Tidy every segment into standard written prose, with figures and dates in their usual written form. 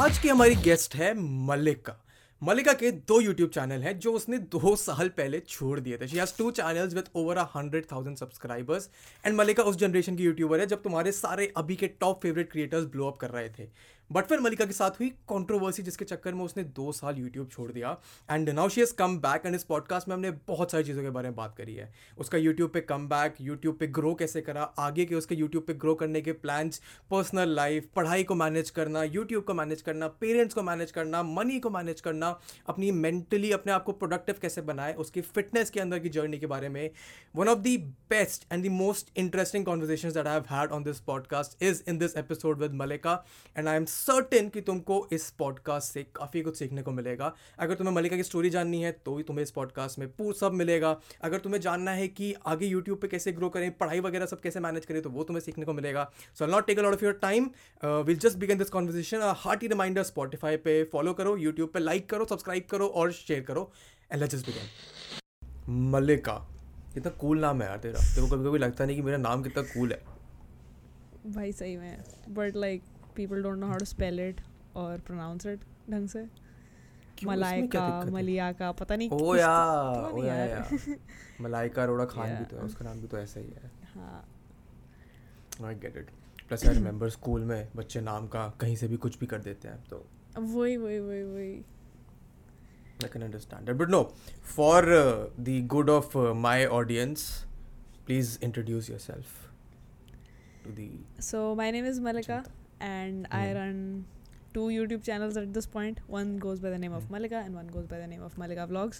आज की हमारी गेस्ट है मल्लिका। मल्लिका के दो YouTube चैनल हैं जो उसने 2 साल पहले छोड़ दिए थे। She has 2 channels with over 100,000 subscribers and Mallika उस जनरेशन की यूट्यूबर है जब तुम्हारे सारे अभी के top favourite creators blow up कर रहे थे। बट फिर मल्लिका के साथ हुई कंट्रोवर्सी जिसके चक्कर में उसने 2 साल यूट्यूब छोड़ दिया and now she has come back and इस पॉडकास्ट में हमने बहुत सारी चीज़ों के बारे में बात करी है। उसका यूट्यूब पे कम बैक, यूट्यूब पे ग्रो कैसे करा, आगे के उसके यूट्यूब पे ग्रो करने के प्लान्स, पर्सनल लाइफ, पढ़ाई को मैनेज करना, यूट्यूब को मैनेज करना, पेरेंट्स को मैनेज करना, मनी को मैनेज करना, अपनी मेंटली अपने आप को प्रोडक्टिव कैसे बनाए, उसकी फिटनेस के अंदर की जर्नी के बारे में। One of the best and the most interesting conversations that I have had on this podcast is in this episode with Mallika and I am certain कि तुमको इस पॉडकास्ट से काफ़ी कुछ सीखने को मिलेगा। अगर तुम्हें मल्लिका की स्टोरी जाननी है तो ही तुम्हें इस पॉडकास्ट में पूरा सब मिलेगा। अगर तुम्हें जानना है कि आगे यूट्यूब पे कैसे ग्रो करें, पढ़ाई वगैरह सब कैसे मैनेज करें, तो वो तुम्हें सीखने को मिलेगा। So I will not take a lot of your time, will just begin this conversation. A hearty reminder, Spotify पे फॉलो करो, यूट्यूब पे लाइक करो, सब्सक्राइब करो और शेयर करो and let's just begin. Mallika कितना कूल नाम है यार तेरा। तेरे को कभी लगता नहीं कि मेरा नाम कितना कूल है भाई? सही में, but like people don't know how to spell it or pronounce it ढंग से। मलाइका, मलियाका, पता नहीं। ओ यार मलाइका अरोड़ा खान भी तो है, उसका नाम भी तो ऐसा ही है। हाँ, I get it। Plus I remember school में बच्चे नाम का कहीं से भी कुछ भी कर देते हैं तो वही I can understand it but no, for the good of my audience please introduce yourself to the So my name is Mallika and I run 2 YouTube channels at this point. One goes by the name of Mallika and one goes by the name of Mallika Vlogs.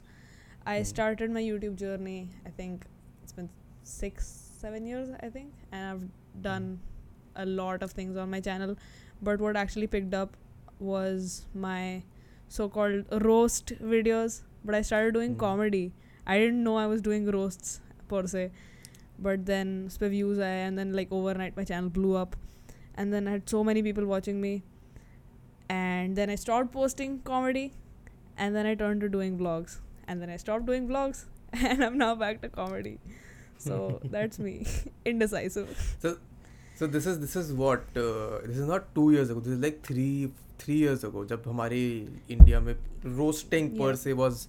I started my YouTube journey, I think it's been 6-7 years I think, and I've done a lot of things on my channel, but what actually picked up was my so-called roast videos. But I started doing comedy. I didn't know I was doing roasts per se, but then उसपे views आए and then like overnight my channel blew up. And then I had so many people watching me. And then I stopped posting comedy. And then I turned to doing vlogs. And then I stopped doing vlogs. And I'm now back to comedy. So that's me. Indecisive. So this is what? This is not 2 years ago. This is like three years ago. जब हमारे India में roasting per se was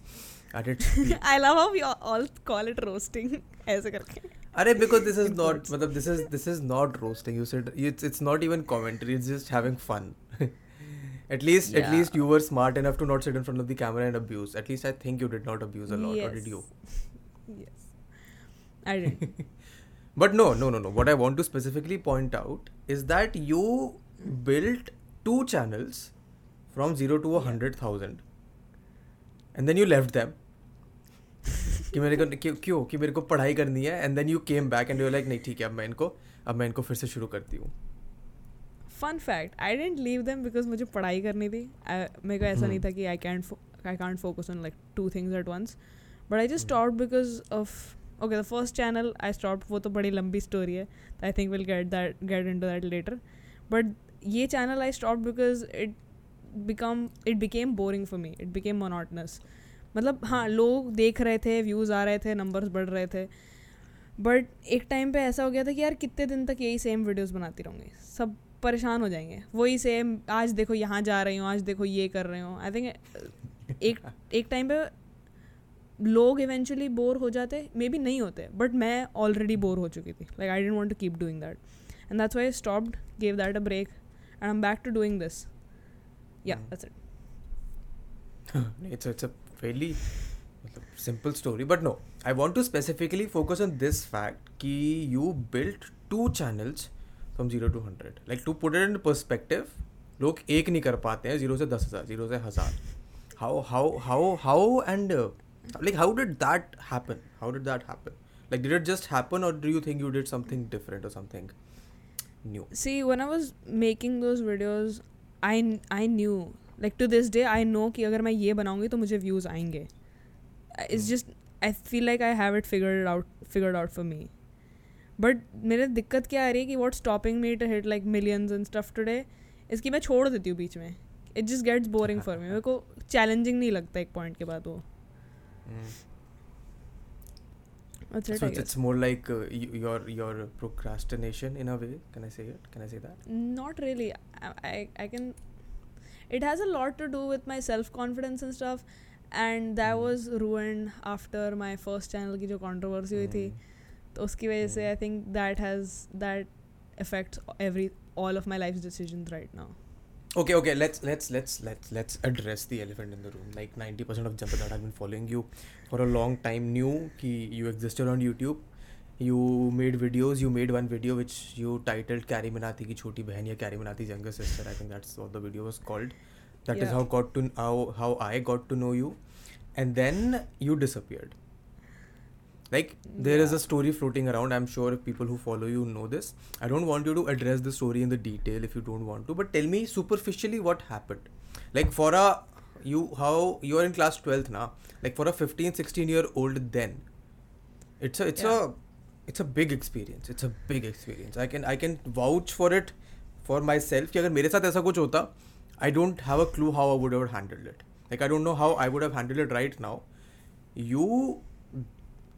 at its peak. I love how we all call it roasting. ऐसे करके. अरे because this is not, मतलब this is not roasting. You said it's not even commentary. It's just having fun. At least you were smart enough to not sit in front of the camera and abuse. At least I think you did not abuse a lot. Yes. Or did you? Yes, I did. But no. What I want to specifically point out is that you built 2 channels from 0 to 100,000, and then you left them. कि मेरे को पढ़ाई करनी है and then you came back and you like नहीं ठीक है अब मैं इनको फिर से शुरू करती हूँ। Fun fact, I didn't leave them because मुझे पढ़ाई करनी थी। मेरे को ऐसा नहीं था कि I can't focus on like 2 things at once, but I just stopped because of okay the first channel I stopped. वो तो बड़ी लंबी स्टोरी है, I think will get into that later. But ये channel I stopped because it became boring for me, it became monotonous. मतलब हाँ, लोग देख रहे थे, व्यूज़ आ रहे थे, नंबर्स बढ़ रहे थे, बट एक टाइम पे ऐसा हो गया था कि यार कितने दिन तक यही सेम वीडियोस बनाती रहूँगी, सब परेशान हो जाएंगे, वही सेम। आज देखो यहाँ जा रही हूँ, आज देखो ये कर रही हूँ। आई थिंक एक टाइम पे लोग इवेंचुअली बोर हो जाते, मे बी नहीं होते, बट मैं ऑलरेडी बोर हो चुकी थी। Like I didn't want to keep doing that and that's why I stopped, give that a break and I am back to doing this. Yeah that's it. It's really मतलब simple story, but no, I want to specifically focus on this fact कि you built 2 channels from 0 to 100. Like to put it in perspective, लोग एक नहीं कर पाते हैं 0 से 10,000, 0 से 1,000. How and like how did that happen? Like did it just happen or do you think you did something different or something new? See, when I was making those videos, I knew, like to this day I know कि अगर मैं ये बनाऊँगी तो मुझे views आएंगे। It's just I feel like I have it figured out for me. But मेरे दिक्कत क्या आ रही है कि what's stopping me to hit like millions and stuff today इसकी मैं छोड़ देती हूँ बीच में। It just gets boring for me. मेरे को challenging नहीं लगता एक point के बाद वो। So it's more like your procrastination in a way. Can I say that? Not really. I can. it has a lot to do with my self-confidence and stuff. And that was ruined after my first channel की जो controversy हुई थी, तो उसकी वजह से I think that affects all of my life's decisions right now. Okay. Let's address the elephant in the room. Like 90% of jumpers that have been following you for a long time knew कि you existed on YouTube. You made videos. You made one video which you titled CarryMinati की छोटी बहन या CarryMinati's younger sister. I think that's what the video was called. That is how I got to know you, and then you disappeared. Like there is a story floating around. I'm sure people who follow you know this. I don't want you to address the story in the detail if you don't want to, but tell me superficially what happened. Like how you are in class 12th now. Like for a 15-16 year old then, it's a big experience. It's a big experience. I can vouch for it for myself. कि अगर मेरे साथ ऐसा कुछ होता, I don't have a clue how I would have handled it. Like I don't know how I would have handled it right now. You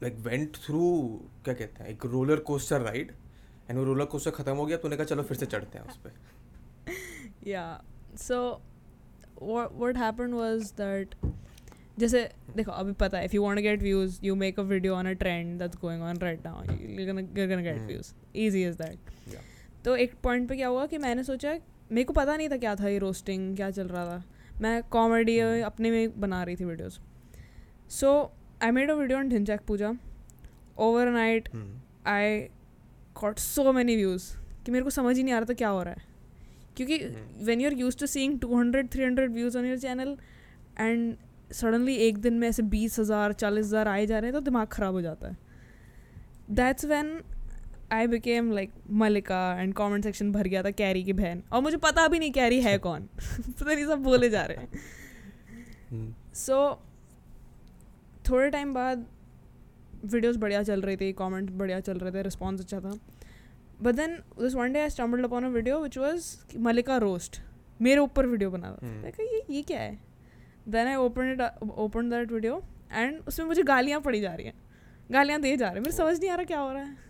like went through क्या कहते हैं एक roller coaster ride, and वो roller coaster खत्म हो गया, तूने कहा चलो फिर से चढ़ते हैं उस पे. Yeah. So what happened was that जैसे देखो अभी पता है if you want to get views you make a video on a trend that's going on right now you're gonna get views easy as that. Yeah. तो एक point पे क्या हुआ कि मैंने सोचा मेरे को पता नहीं था क्या था ये रोस्टिंग क्या चल रहा था. मैं कॉमेडी अपने में बना रही थी videos. So I made a video on Dhinchak Pooja. Overnight I got so many views कि मेरे को समझ ही नहीं आ रहा था क्या हो रहा है, क्योंकि when you are used to seeing 200-300 views on your channel and suddenly एक दिन में ऐसे 20,000-40,000 आए जा रहे हैं तो दिमाग ख़राब हो जाता है. That's when I became like Mallika and comment section भर गया था कैरी की बहन, और मुझे पता भी नहीं कैरी है कौन. पता नहीं सब बोले जा रहे हैं. So थोड़े टाइम बाद वीडियोस बढ़िया चल रही थी, कमेंट बढ़िया चल रहे थे, रिस्पॉन्स अच्छा था. But then this one day I stumbled upon a video which was Mallika roast. मेरे ऊपर वीडियो बना था. मैंने कहा ये क्या है. Then I open that video and उसमें मुझे गालियाँ पड़ी जा रही हैं, गालियाँ दे जा रहे हैं. मेरे समझ नहीं आ रहा क्या हो रहा है.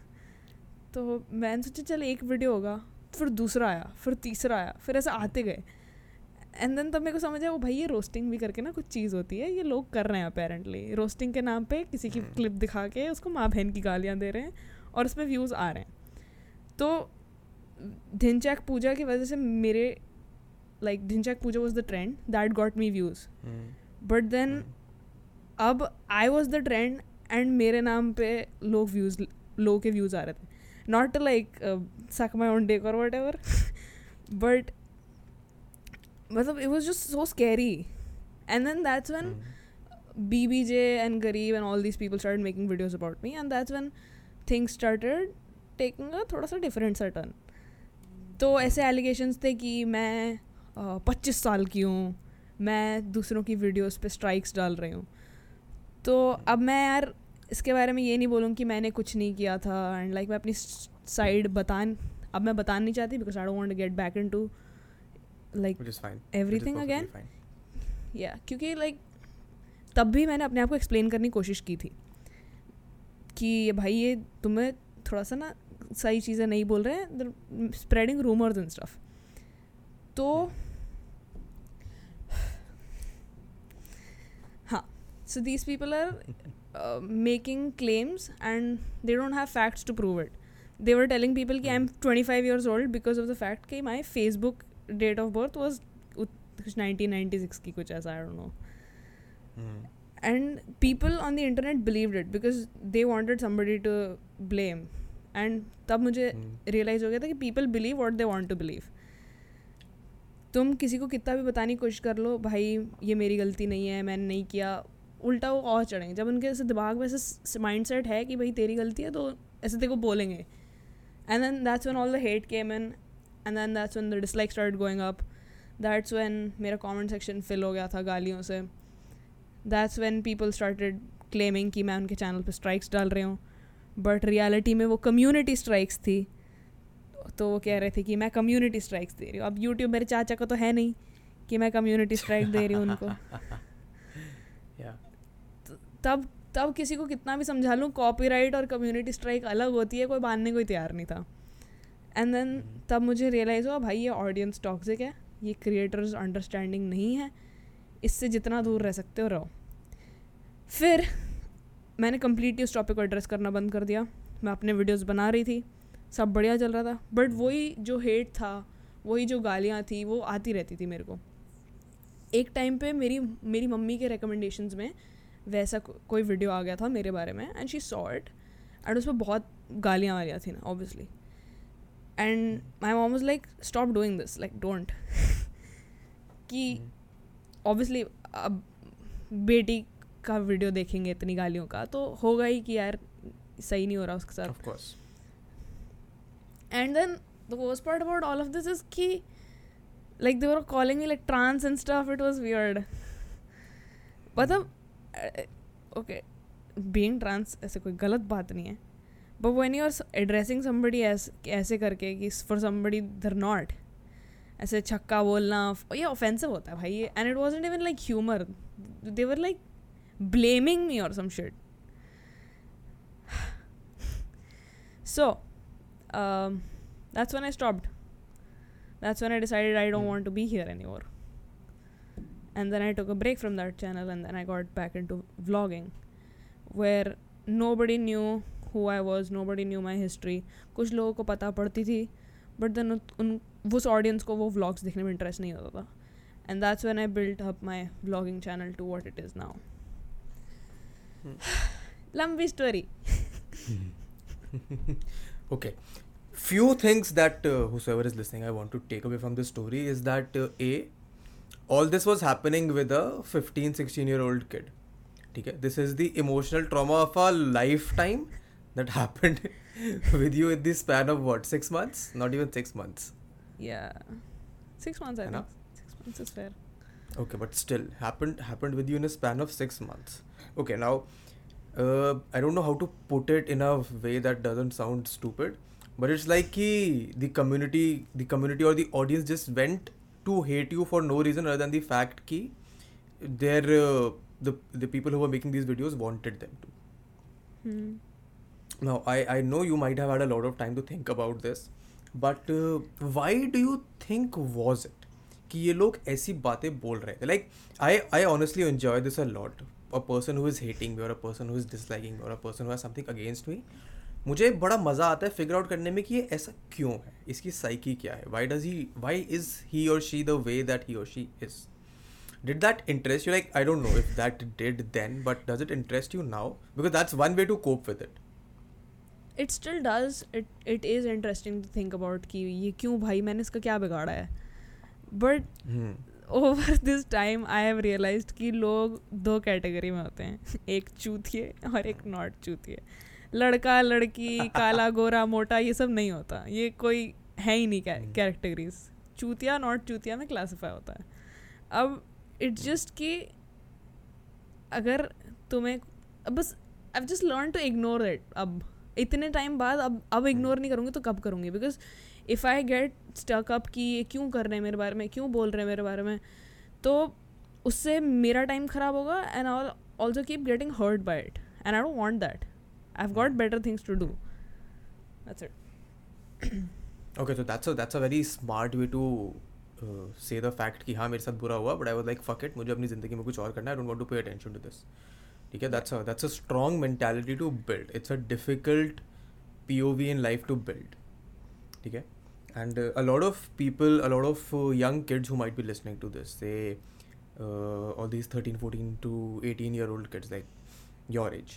तो मैंने सोचा चल एक वीडियो होगा, फिर दूसरा आया, फिर तीसरा आया, फिर ऐसे आते गए. एंड देन तब मेरे को समझ आया वो भाई ये रोस्टिंग भी करके ना कुछ चीज़ होती है, ये लोग कर रहे हैं अपेरेंटली रोस्टिंग के नाम पे. किसी की क्लिप दिखा के उसको माँ बहन की गालियाँ दे रहे हैं और उसमें व्यूज़ आ रहे हैं. तो ढिंचैक पूजा की वजह से मेरे like Dhinchak Pooja was the trend that got me views. But then अब I was the trend and मेरे नाम पे लोग के व्यूज़ आ रहे थे. Not to like suck my own dick or whatever, but it was just so scary. And then that's when BBJ and Garib and all these people started making videos about me, and that's when things started taking a thoda sa different sa turn. तो ऐसे allegations थे कि मैं 25 साल की हूँ, मैं दूसरों की videos पे strikes डाल रही हूँ. तो अब मैं यार इसके बारे में ये नहीं बोलूँ कि मैंने कुछ नहीं किया था. एंड लाइक मैं अपनी साइड अब मैं बताना नहीं चाहती because I don't want to get back into like everything again. या क्योंकि लाइक तब भी मैंने अपने आप को एक्सप्लेन करने की कोशिश की थी कि भाई ये तुम्हें थोड़ा सा ना सही चीज़ें नहीं बोल रहे हैं, स्प्रेडिंग रूमर्स एंड स्टफ. तो हाँ, so these people are making claims and they don't have facts to prove it. They were telling people ki I'm 25 years old because of the fact ki my Facebook date of birth was 1996 ki kuch aisa, I don't know. And people on the internet believed it because they wanted somebody to blame. And tab mujhe realize ho gaya tha ki people believe what they want to believe. Tum kisi ko kitna bhi batane ki koshish kar lo bhai ye meri galti nahi hai, maine nahi kiya, उल्टा वो और चढ़ेंगे. जब उनके ऐसे दिमाग में ऐसे mind set है कि भाई तेरी गलती है तो ऐसे तेरे को बोलेंगे. And then that's when all the hate came in, and then that's when the dislike start going up, that's when मेरा कमेंट सेक्शन फिल हो गया था गालियों से, that's when people started claiming कि मैं उनके चैनल पे स्ट्राइक्स डाल रही हूँ. बट रियलिटी में वो कम्युनिटी स्ट्राइक्स थी. तो वो कह रहे थे कि मैं कम्युनिटी स्ट्राइक्स दे रही हूँ. अब यूट्यूब मेरे चाचा को तो है नहीं कि मैं कम्युनिटी स्ट्राइक दे रही हूँ उनको. तब किसी को कितना भी समझा लूँ, कॉपीराइट और कम्युनिटी स्ट्राइक अलग होती है, कोई मानने को ही तैयार नहीं था. एंड देन तब मुझे रियलाइज़ हुआ भाई ये ऑडियंस टॉक्सिक है ये क्रिएटर्स अंडरस्टैंडिंग नहीं है, इससे जितना दूर रह सकते हो रहो। फिर मैंने कम्प्लीटली उस टॉपिक को एड्रेस करना बंद कर दिया। मैं अपने वीडियोस बना रही थी, सब बढ़िया चल रहा था, बट वही जो हेट था, वही जो गालियाँ थी, वो आती रहती थी मेरे को। एक टाइम पे मेरी मम्मी के रिकमेंडेशंस में वैसा कोई वीडियो आ गया था मेरे बारे में, and she saw it, and उसमें बहुत गालियाँ वालियाँ थी ना obviously, and my mom was like stop doing this, like don't, कि ऑब्वियसली अब बेटी का वीडियो देखेंगे इतनी गालियों का तो होगा ही कि यार सही नहीं हो रहा उसके साथ, of course. And then the worst part about all of this is कि like they were calling me like trans and stuff, it was weird. मतलब ओके, बीइंग ट्रांस ऐसे कोई गलत बात नहीं है, but when you are addressing somebody ऐसे करके कि फॉर समबडी देयर नॉट, ऐसे छक्का बोलना, ये ऑफेंसिव होता है भाई ये। And it wasn't even like humour, they were like blaming me or some shit. So that's when I stopped. That's when I decided I don't want to be here anymore. And then I took a break from that channel, and then I got back into vlogging, where nobody knew who I was, nobody knew my history. कुछ लोगों को पता पड़ती थी, but then उस audience को वो vlogs देखने में interest नहीं होता था. And that's when I built up my vlogging channel to what it is now. लंबी story. Okay, few things that whosoever is listening I want to take away from this story is that a all this was happening with a 15-16-year-old kid. ठीक है, this is the emotional trauma of a lifetime that happened with you in the span of what, 6 months? Not even 6 months. Yeah, 6 months I think. 6 months is fair. Okay, but still happened with you in a span of 6 months. Okay, now I don't know how to put it in a way that doesn't sound stupid, but it's like ki the community or the audience just went to hate you for no reason other than the fact ki the people who were making these videos wanted them to. Now I know you might have had a lot of time to think about this, but why do you think was it कि ये लोग ऐसी बातें बोल रहे थे? Like I honestly enjoy this a lot, a person who is hating me और a person who is disliking or a person who has something against me, मुझे बड़ा मज़ा आता है फिगर आउट करने में कि ये ऐसा क्यों है, इसकी साइकी क्या है, वाई इज़ ही और she the way that he और she is. Did that interest you? Like I don't know if that did then, but does it interest you now? Because that's one way to cope with it. It still does. It is interesting to think about कि ये क्यों भाई, मैंने इसका क्या बिगाड़ा है. But over this time I have realised कि लोग दो कैटेगरी में होते हैं, एक चूतिए और एक नॉट चूतिए. लड़का लड़की काला गोरा मोटा ये सब नहीं होता, ये कोई है ही नहीं कैटेगरीज. चूतिया नॉट चूतिया में क्लासीफाई होता है. अब इट्स जस्ट कि अगर तुम्हें बस I have just learn to ignore that. अब इतने टाइम बाद अब इग्नोर नहीं करूँगी तो कब करूँगी? Because if I get stuck up कि ये क्यों कर रहे हैं मेरे बारे में, क्यों बोल रहे हैं मेरे बारे में, तो उससे मेरा टाइम ख़राब होगा and I also keep getting hurt by it and I don't want that. I have got better things to do. That's it. Okay, so that's a very smart way to say the fact कि हाँ मेरे साथ बुरा हुआ, but I was like fuck it, मुझे अपनी ज़िंदगी में कुछ और करना है, I don't want to pay attention to this. ठीक है, that's a strong mentality to build. It's a difficult POV in life to build. ठीक है, and a lot of people, a lot of young kids who might be listening to this, say all these 13, 14 to 18-year-old kids like your age,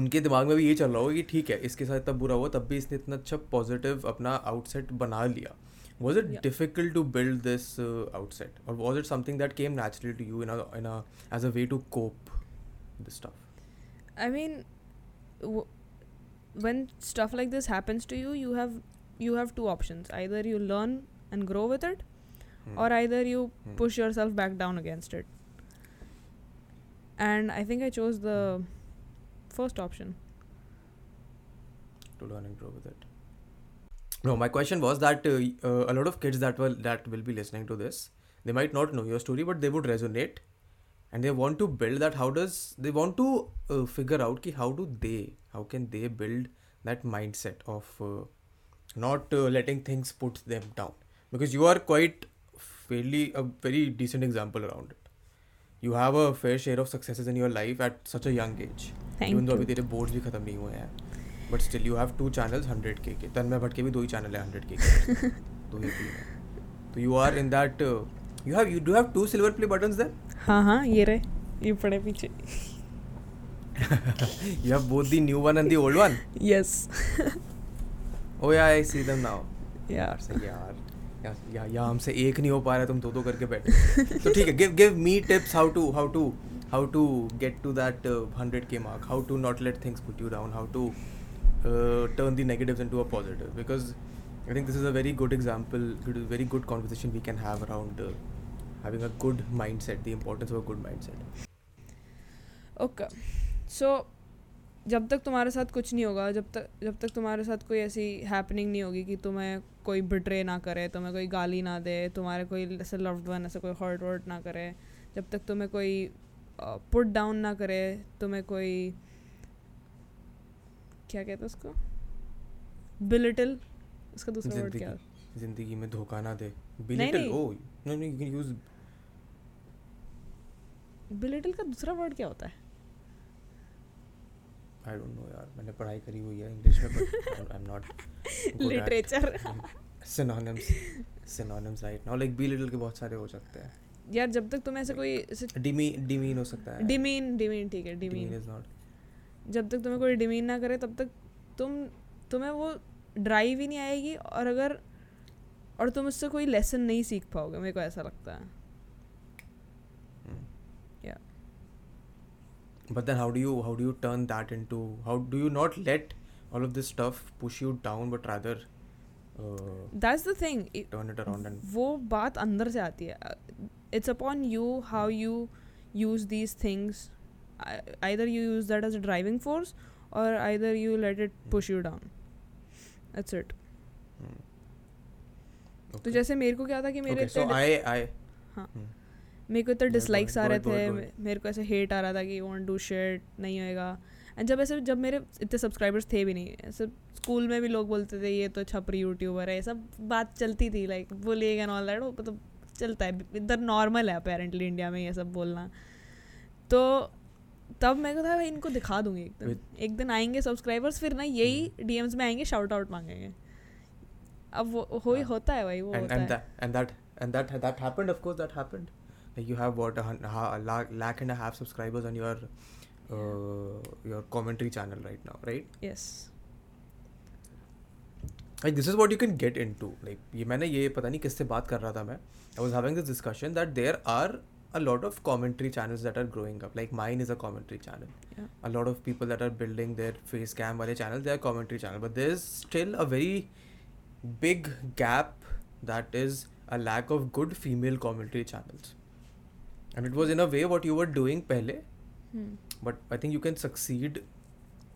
उनके दिमाग में भी ये चल रहा होगा कि ठीक है इसके साथ तब बुरा हुआ, तब भी इसने इतना अच्छा पॉजिटिव अपना आउटसेट बना लिया. Was it difficult to build this outset और was it something that came naturally to you in a as a way to cope this stuff? I mean when stuff like this happens to you, you have two options. Either you learn and grow with it, or either you push yourself back down against it. And I think I chose the first option. To learn and grow with it. No, my question was that a lot of kids that will be listening to this, they might not know your story, but they would resonate, and they want to build that. How does they want to figure out ki how can they build that mindset of not letting things put them down? Because you are quite fairly a very decent example around it. You have a fair share of successes in your life at such a young age. Even though अभी तेरे boards भी खत्म नहीं हुए हैं, but still you have two channels 100K के. तन्मय भट्ट के भी दो ही channel है 100K के. दो ही हैं. तो you are in that. You do have two silver play buttons there. हाँ ये रहे ये पड़े पीछे. You have both the new one and the old one. Yes. Oh yeah, I see them now. Yeah. यार हमसे एक नहीं हो पा रहा तुम दो करके बैठे. तो ठीक है, give me tips how to get to that 100K mark, how to not let things put you down, how to turn the negatives into a positive, because I think this is a very good example, very good conversation we can have around having a good mindset, the importance of a good mindset. Okay. So जब तक तुम्हारे साथ कुछ नहीं होगा, जब तक तुम्हारे साथ कोई ऐसी हैपनिंग नहीं होगी कि तुम्हें कोई बिट्रे ना करे, तुम्हें कोई गाली ना दे, तुम्हारे कोई ऐसे लव्ड वन ऐसे कोई हर्ट वर्ट ना करे, जब तक तुम्हें कोई पुट डाउन ना करे, तुम्हें कोई क्या कहते हैं उसको बिलिटल, उसका दूसरा वर्ड क्या है, जिंदगी में धोखा ना दे, belittle, oh no no you can use belittle का दूसरा वर्ड क्या होता है? I don't know यार, मैंने पढ़ाई करी हुई है इंग्लिश में, but I'm not good literature at synonyms right now, like belittle के बहुत सारे हो सकते हैं यार. जब तक तुम्हें ऐसे कोई demean हो सकता है, demean ठीक है, demean is not, जब तक तुम्हें कोई demean ना करे तब तक तुम्हें वो ड्राइव ही नहीं आएगी, और अगर और तुम उससे कोई लेसन नहीं सीख पाओगे, मेरे को ऐसा लगता है. But then how do you turn that into, how do you not let all of this stuff push you down, but rather that's the thing, turn it around and वो बात अंदर से आती है. It's upon you how you use these things, either you use that as a driving force or either you let it push you down, that's it. तो जैसे मेरे को क्या था कि मेरे so I हाँ मेरे को इतना डिसलाइक्स आ रहे थे, मेरे को ऐसे हेट आ रहा था कि यू वॉन्ट डू शेट नहीं होएगा. एंड जब मेरे इतने सब्सक्राइबर्स थे भी नहीं, ऐसे स्कूल में भी लोग बोलते थे ये तो छपरी यूट्यूबर है, ये सब बात चलती थी, like bullying and all that, वो तो चलता है इधर, नॉर्मल है अपेरेंटली इंडिया में ये सब बोलना. तो तब मेरे को था इनको दिखा दूंगी एक दिन आएंगे सब्सक्राइबर्स, फिर ना यही डीएम्स में आएंगे शाउट आउट मांगेंगे. अब वो ही होता है भाई, वो होता है. You have what a lakh and a half subscribers on your commentary channel right now, right? Yes. Like this is what you can get into. Like मैंने पता नहीं किससे बात कर रहा था मैं. I was having this discussion that there are a lot of commentary channels that are growing up. Like mine is a commentary channel. Yeah. A lot of people that are building their face cam वाले channels, they are commentary channel. But there is still a very big gap that is a lack of good female commentary channels. And it was in a way what you were doing pehle, but I think you can succeed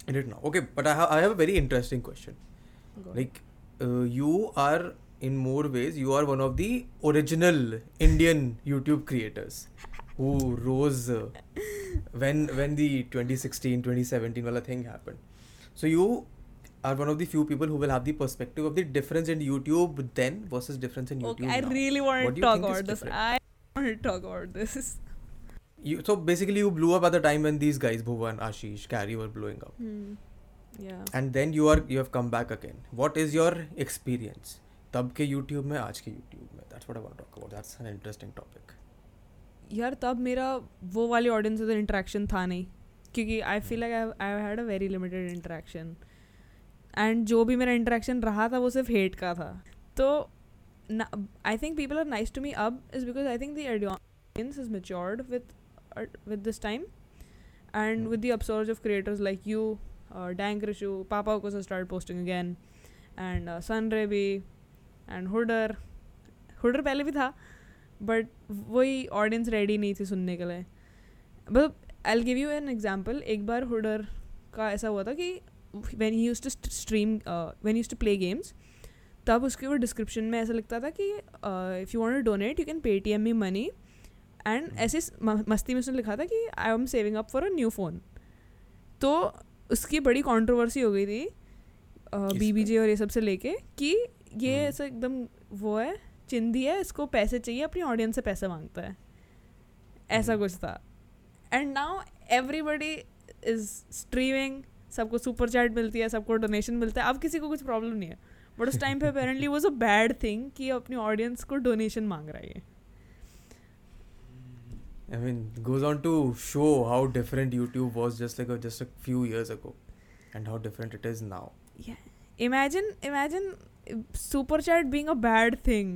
in it now. Okay, but I have a very interesting question. Like you are in more ways, you are one of the original Indian YouTube creators who rose when the 2016-2017 wala thing happened. So you are one of the few people who will have the perspective of the difference in YouTube then versus difference in YouTube now. Okay, I really want to talk about this. Talk about this. So basically you blew up at the time when these guys Bhuvan, Ashish, Carry were blowing up. Yeah. And then you have come back again. What is your experience? तब के YouTube में, आज के YouTube में. That's what I want to talk about. That's an interesting topic. यार तब मेरा वो वाली audience से तो interaction था नहीं, क्योंकि I feel like I've had a very limited interaction. And जो भी मेरा interaction रहा था वो सिर्फ hate का था. तो I think people are nice to me ab is because I think the audience is matured with this time and with the upsurge of creators like you, Dankrishu, Papa of course has started posting again, and Sunrebi and Hooder पहले भी था, but वही audience ready नहीं थी सुनने के लिए. But I'll give you an example. एक बार Hooder का ऐसा हुआ था कि when he used to play games, तब उसके वो डिस्क्रिप्शन में ऐसा लिखता था कि if you want to donate you can Paytm me money, and ऐसे मस्ती में उसने लिखा था कि I am saving up for a new phone. तो उसकी बड़ी कंट्रोवर्सी हो गई थी बीबीजे और ये सब से लेके कि ये ऐसा एकदम वो है चिंदी है, इसको पैसे चाहिए, अपनी ऑडियंस से पैसे मांगता है, ऐसा कुछ था. And now everybody is streaming, सबको सुपर चैट मिलती है, सबको डोनेशन मिलता है, अब किसी को कुछ प्रॉब्लम नहीं है. बट उस टाइम पे apparently was a bad thing कि अपनी ऑडियंस को डोनेशन मांग रहा है. I mean, it goes on to show how different YouTube was just a few years ago, and how different it is now. Yeah, imagine super chat being a bad thing.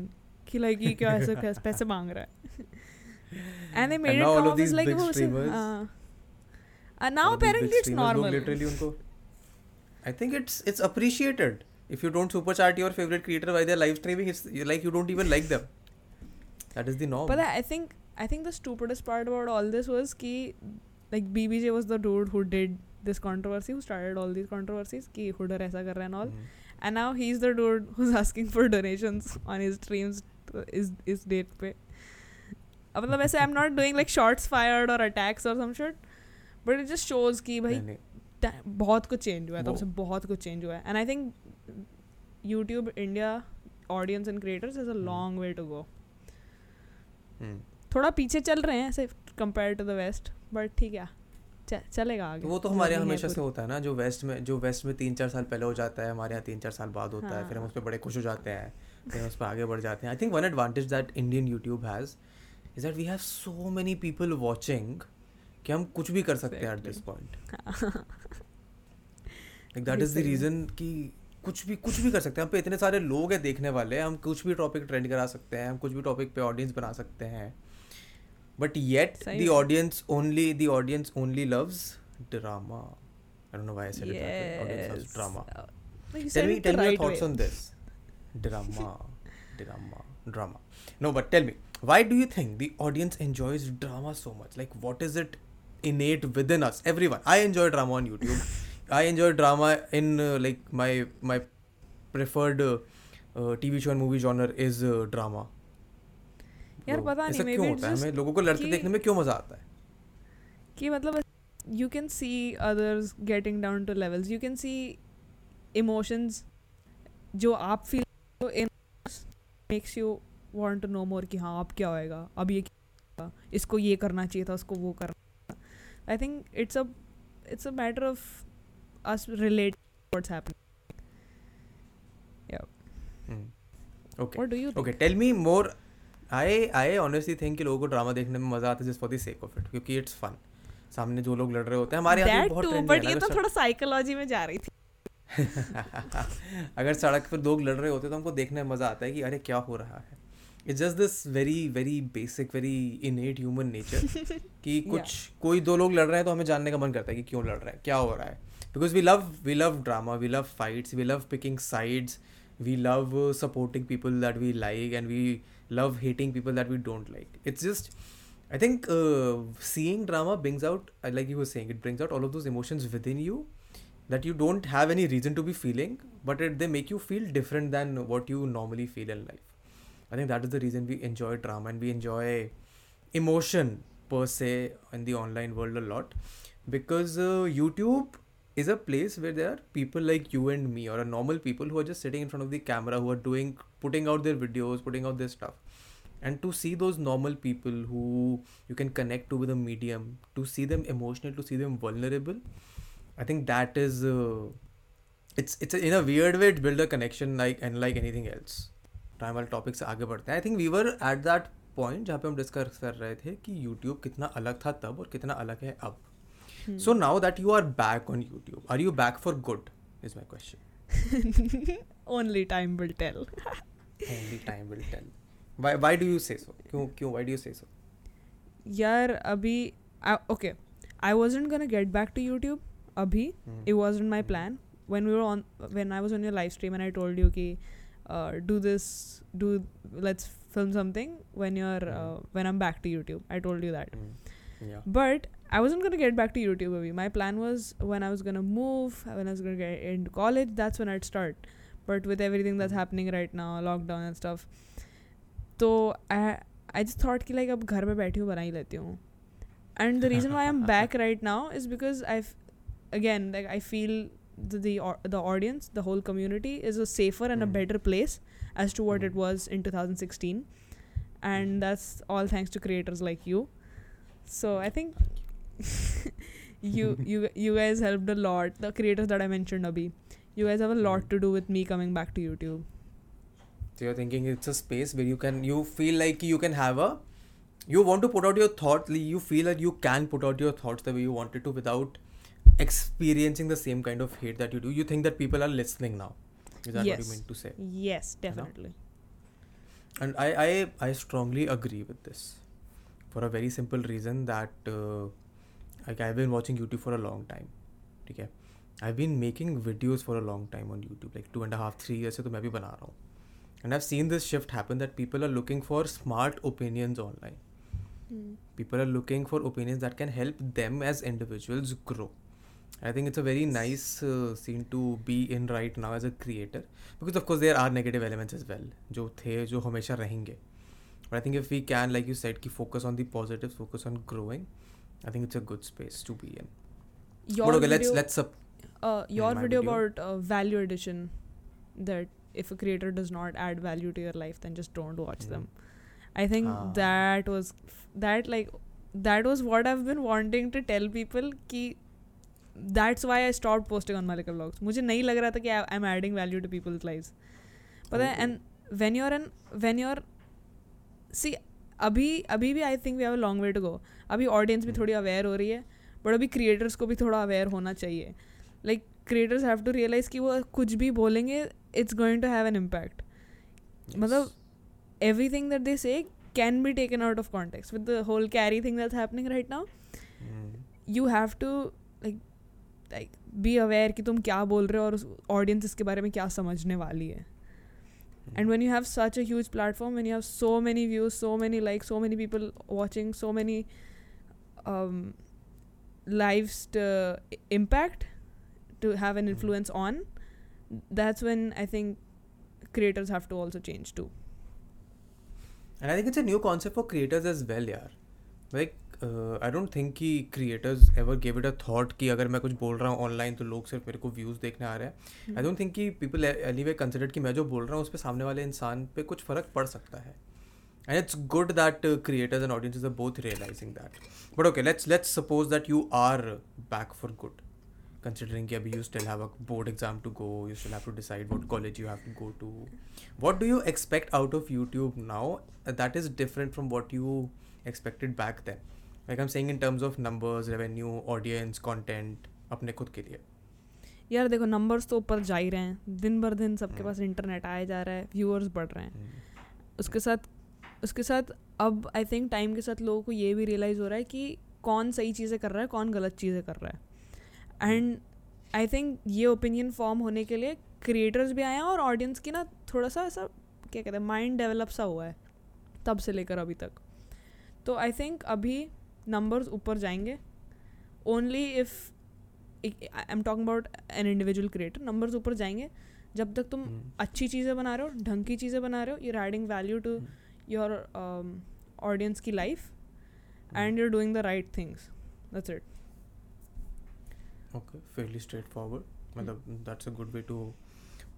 Ki like, ye kya aisa kaise paise maang raha hai? And they made and it come off as like a streamers. And now apparently it's normal. Literally, unko. I think it's appreciated. If you don't super chat your favorite creator while they're live streaming, it's like you don't even like them. That is the norm. But I think the stupidest part about all this was ki, like, BBJ was the dude who did this controversy, who started all these controversies, ki Hooder aisa kar raha and all. And now he's the dude who's asking for donations on his streams, his date pe. Matlab aise, I'm not doing like shots fired or attacks or some shit, but it just shows ki bhai, बहुत कुछ change हुआ है, तुमसे बहुत कुछ change हुआ है. And I think YouTube India audience and creators has a long way to go. थोड़ा पीछे चल रहे हैं ऐसे compare to the west, but ठीक है, चलेगा आगे. वो तो हमारे यहाँ हमेशा से होता है ना, जो वेस्ट में 3-4 साल पहले हो जाता है, हमारे यहाँ 3-4 साल बाद होता है, फिर हम उस पर बड़े खुश हो जाते हैं, फिर उस पर आगे बढ़ जाते हैं. I think one advantage that Indian YouTube has is that we have so many people watching कि हम कुछ भी कर सकते हैं at this point. That is the reason कि कुछ भी कर सकते हैं, हम पे इतने सारे लोग हैं देखने वाले, हम कुछ भी टॉपिक ट्रेंड करा सकते हैं, हम कुछ भी टॉपिक पे ऑडियंस बना सकते हैं. But yet, the audience only loves drama. I don't know why I said it that way. Audience loves drama. Tell me your thoughts on this. Drama. No, but tell me, why do you think the audience enjoys drama so much? Like, what is it innate within us? Everyone. I enjoy drama on YouTube. I enjoy drama in like my preferred TV show and movie genre is drama. यार पता नहीं, may be it's हमें लोगों को लड़ते देखने में क्यों मजा आता है कि मतलब you can see others getting down to levels, you can see emotions जो आप feel makes you want to know more कि हाँ अब क्या होएगा, अब ये क्या, इसको ये करना चाहिए था, उसको वो करना. I think it's a matter of us relate what's happening. Yeah okay, what do you okay tell me more. I honestly think कि लोगों को ड्रामा देखने में मजा आता है just for the sake of it, क्योंकि it's fun. सामने जो लोग लड़ रहे होते हैं हमारे यहाँ बहुत ट्रेंडी है. बट ये तो थोड़ा साइकोलॉजी में जा रही थी. अगर सड़क पर लोग लड़ रहे होते हैं तो हमको देखने में मजा आता है कि अरे क्या हो रहा है. It's just this very very basic very innate human nature कि कोई दो लोग लड़ रहे हैं तो हमें जानने का मन करता है कि क्यों लड़ रहा है, क्या हो रहा है. Because we love drama, we love fights, we love picking sides, we love supporting people that we like, and we love hating people that we don't like. It's just, I think seeing drama brings out, like you were saying, it brings out all of those emotions within you that you don't have any reason to be feeling, but they make you feel different than what you normally feel in life. I think that is the reason we enjoy drama and we enjoy emotion per se in the online world a lot, because YouTube is a place where there are people like you and me, or a normal people who are just sitting in front of the camera, who are putting out their videos, putting out their stuff. And to see those normal people who you can connect to with a medium, to see them emotional, to see them vulnerable, I think that is, it's in a weird way, it builds a connection unlike anything else. Primal topics से आगे बढ़ते हैं. I think we were at that point जहाँ पे हम discuss कर रहे थे कि YouTube कितना अलग था तब और कितना अलग है अब. So now that you are back on YouTube, are you back for good? Is my question. Only time will tell. Only time will tell. Why do you say so? Kyun? Why do you say so? Yaar, abhi. Okay, I wasn't gonna get back to YouTube. Abhi, it wasn't my plan. When I was on your live stream and I told you ki, let's film something when I'm back to YouTube. I told you that. Yeah. But I wasn't going to get back to YouTube abhi. My plan was when I was going to move, when I was going to get into college, that's when I'd start. But with everything that's happening right now, lockdown and stuff, so I just thought ki like ab ghar pe baithi hu bana hi leti hu. And the reason why I'm back right now is because I feel the audience, the whole community is a safer and a better place as to what it was in 2016. And that's all thanks to creators like you. So I think you guys helped a lot. The creators that I mentioned abhi. You guys have a lot to do with me coming back to YouTube. So you're thinking it's a space where you feel like you can have you want to put out your thoughts. You feel that you can put out your thoughts the way you wanted to without experiencing the same kind of hate that you do. You think that people are listening now. Is that what you meant to say? Yes, definitely. No? And I strongly agree with this for a very simple reason that like I've been watching YouTube for a long time. Okay? I've been making videos for a long time on YouTube, like 2.5-3 years से तो मैं भी बना रहा हूँ. And I've seen this shift happen that people are looking for smart opinions online. Mm. People are looking for opinions that can help them as individuals grow. I think it's a very nice scene to be in right now as a creator. Because of course there are negative elements as well. जो हमेशा रहेंगे. But I think if we can, like you said, focus on the positives, focus on growing, I think it's a good space to be in. But okay, your video about value addition, that if a creator does not add value to your life, then just don't watch them. I think that was what I've been wanting to tell people ki that's why I stopped posting on Mallika Vlogs. मुझे नहीं लग रहा था कि I'm adding value to people's lives. But then, and see अभी भी I think we have a long way to go. अभी audience भी थोड़ी aware हो रही है, but अभी creators को भी थोड़ा aware होना चाहिए. Like creators have to realize कि वो कुछ भी बोलेंगे it's going to have an impact. Yes. मतलब everything that they say can be taken out of context. With the whole carry thing that's happening right now, you have to like be aware कि तुम क्या बोल रहे हो और audience इसके बारे में क्या समझने वाली है. And when you have such a huge platform, when you have so many views, so many likes, so many people watching, so many lives to impact, to have an influence on, that's when I think creators have to also change too. And I think it's a new concept for creators as well, yaar. Like, I don't think ki creators ever gave it a thought ki agar मैं कुछ बोल रहा हूँ online तो लोग सिर्फ मेरे को views देखने आ रहे हैं. I don't think ki people anyway considered कि मैं जो बोल रहा हूँ उस पे सामने वाले इंसान पे कुछ फ़र्क पड़ सकता है. And it's good that creators and audiences are both realizing that. But okay, let's suppose that you are back for good. Considering that you still have a board exam to go, you still have to decide what college you have to go to. What do you expect out of YouTube now that is different from what you expected back then? Like I'm saying in terms of numbers, revenue, audience, content, अपने खुद के लिए. यार देखो numbers तो ऊपर जा ही रहे हैं, दिन भर दिन सबके पास internet आया जा रहा है, viewers बढ़ रहे हैं. उसके साथ अब I think time के साथ लोगों को ये भी realize हो रहा है कि कौन सही चीज़ें कर रहा है, कौन गलत चीज़ें कर रहा है. एंड आई थिंक ये ओपिनियन फॉर्म होने के लिए क्रिएटर्स भी आए हैं और ऑडियंस की ना थोड़ा सा ऐसा क्या कहते हैं माइंड डेवलप सा हुआ है तब से लेकर अभी तक. तो आई थिंक अभी नंबर्स ऊपर जाएंगे only if I am talking about an individual creator. Numbers ऊपर जाएंगे जब तक तुम अच्छी चीज़ें बना रहे हो, ढंग की चीज़ें बना रहे हो, you are adding value to your audience की life and you are doing the right things. That's it. Okay, fairly straightforward. That's a good way to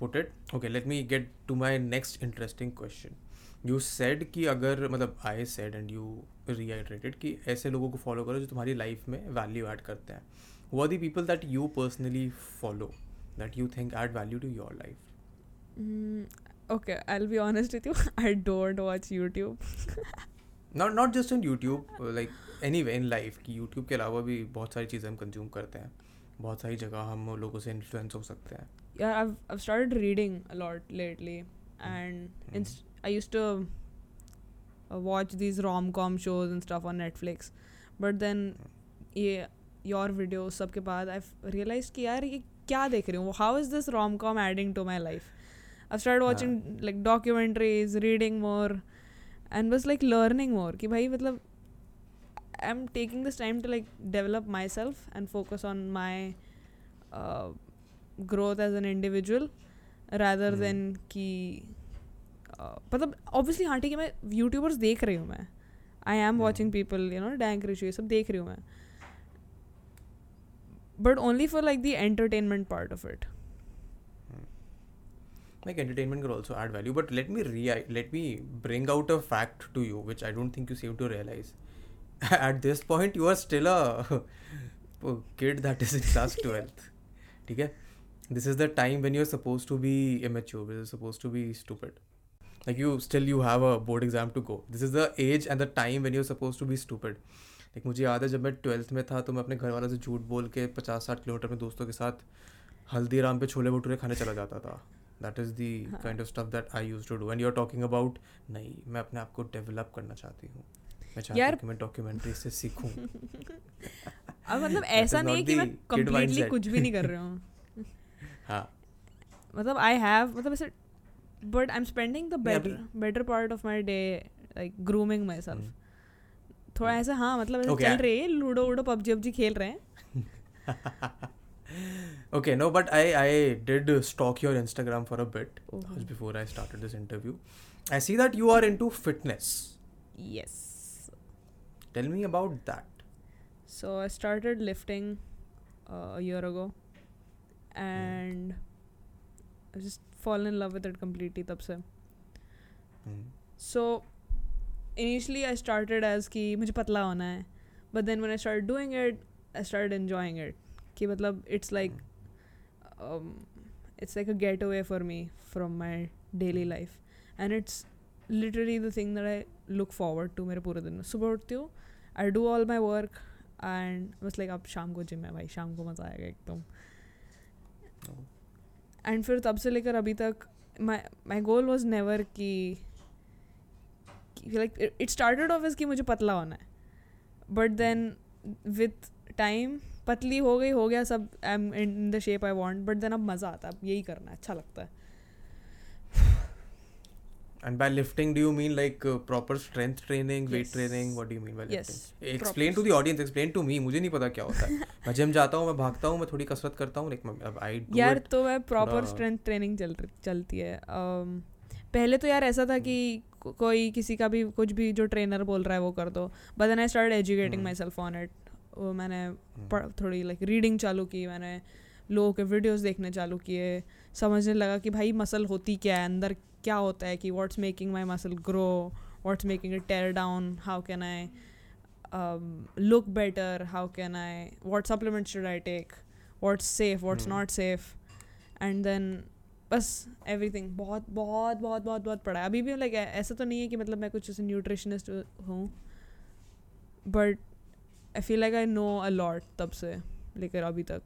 put it. Okay, let me get to my next interesting question. You said कि अगर I said and you reiterated कि ऐसे लोगों को follow करो जो तुम्हारी life में value add करते हैं. Who are the people that you personally follow that you think add value to your life? Okay, I'll be honest with you. I don't watch YouTube. Not just on YouTube, like anyway in life कि YouTube के अलावा भी बहुत सारी चीज़ें हम consume करते हैं, बहुत सारी जगह हम लोगों से influence हो सकते हैं. Yeah, I've started reading a lot lately and I used to watch these rom-com shows and stuff on Netflix, but then ये your videos सबके बाद I've realized कि यार ये क्या देख रही हूँ, how is this rom-com adding to my life? I've started watching like documentaries, reading more and was like learning more कि भाई मतलब I'm taking this time to like develop myself and focus on my growth as an individual rather than कि मतलब obviously हाँ ठीक है मैं YouTubers देख रही हूँ, मैं I am watching people you know Dankrishu ये सब देख रही हूँ मैं, but only for like the entertainment part of it. like entertainment can also add value, but let me bring out a fact to you which I don't think you seem to realize. At this point you are still a kid that is in class 12th. Okay? This is the time when you're supposed to be immature, when you're supposed to be stupid. Like you have a board exam to go. This is the age and the time when you're supposed to be stupid. Like मुझे याद है जब मैं 12th में था तो मैं अपने घर वालों से झूठ बोल के 50-60 किलोमीटर में दोस्तों के साथ हल्दीराम पे छोले भटूरे खाने चला जाता था. That is the kind of stuff that I used to do. And you're talking about नहीं, मैं अपने आप को डेवलप करना चाहती हूँ. मैं चाहती हूँ कि मैं डॉक्यूमेंट्री से सीखूं. अब मतलब ऐसा नहीं है कि मैं कंप्लीटली कुछ भी नहीं कर रहा हूँ. हाँ मतलब I have मतलब ऐसे but I'm spending the better part of my day like grooming myself. थोड़ा ऐसा हाँ मतलब ऐसे चल रही है लूडो वूडो पबजी खेल रहे हैं. Okay, no, but I did stalk your Instagram for a bit just before I started this interview. I see that you are into fitness. Yes. Tell me about that. So I started lifting a year ago and I just fallen in love with it completely tab se. So initially I started as ki mujhe patla hona hai, but then when I started doing it, I started enjoying it. कि मतलब it's like a getaway for me from my daily life and it's literally the thing that I look forward to मेरे पूरे दिन में. सुबह उठती हूँ, I do all my work and बस like अब शाम को जिम है भाई, शाम को मज़ा आएगा एकदम. And फिर तब से लेकर अभी तक my goal was never कि like it started off as कि मुझे पतला होना है but then with time पतली हो गया सब I am in the shape I want but then अब मज़ा आता है, अब यही करना अच्छा लगता है. And by lifting do you mean like proper strength training, weight training, what do you mean by lifting? Explain to the audience, explain to me, मुझे नहीं पता क्या होता है. मैं जिम जाता हूँ, मैं भागता हूँ, मैं थोड़ी कसरत करता हूँ, लाइक आई डू यार तो मैं प्रॉपर स्ट्रेंथ ट्रेनिंग चलती है. पहले तो यार ऐसा था कि कोई किसी का भी कुछ भी जो ट्रेनर बोल रहा है वो कर दो, but then I start educating my self on it. वो मैंने थोड़ी लाइक रीडिंग चालू की, मैंने लोगों के वीडियोस देखने चालू किए, समझने लगा कि भाई मसल होती क्या है, अंदर क्या होता है, कि what's making my muscle grow, what's making it tear down, how can I look better, how can I, what supplements should I take, what's safe, what's not safe, and then बस everything बहुत बहुत बहुत बहुत बहुत पढ़ा है. अभी भी लाइक ऐसा तो नहीं है कि मतलब मैं कुछ ऐसे न्यूट्रिशनिस्ट हूँ, but I feel like I know a lot तब से लेकर अभी तक.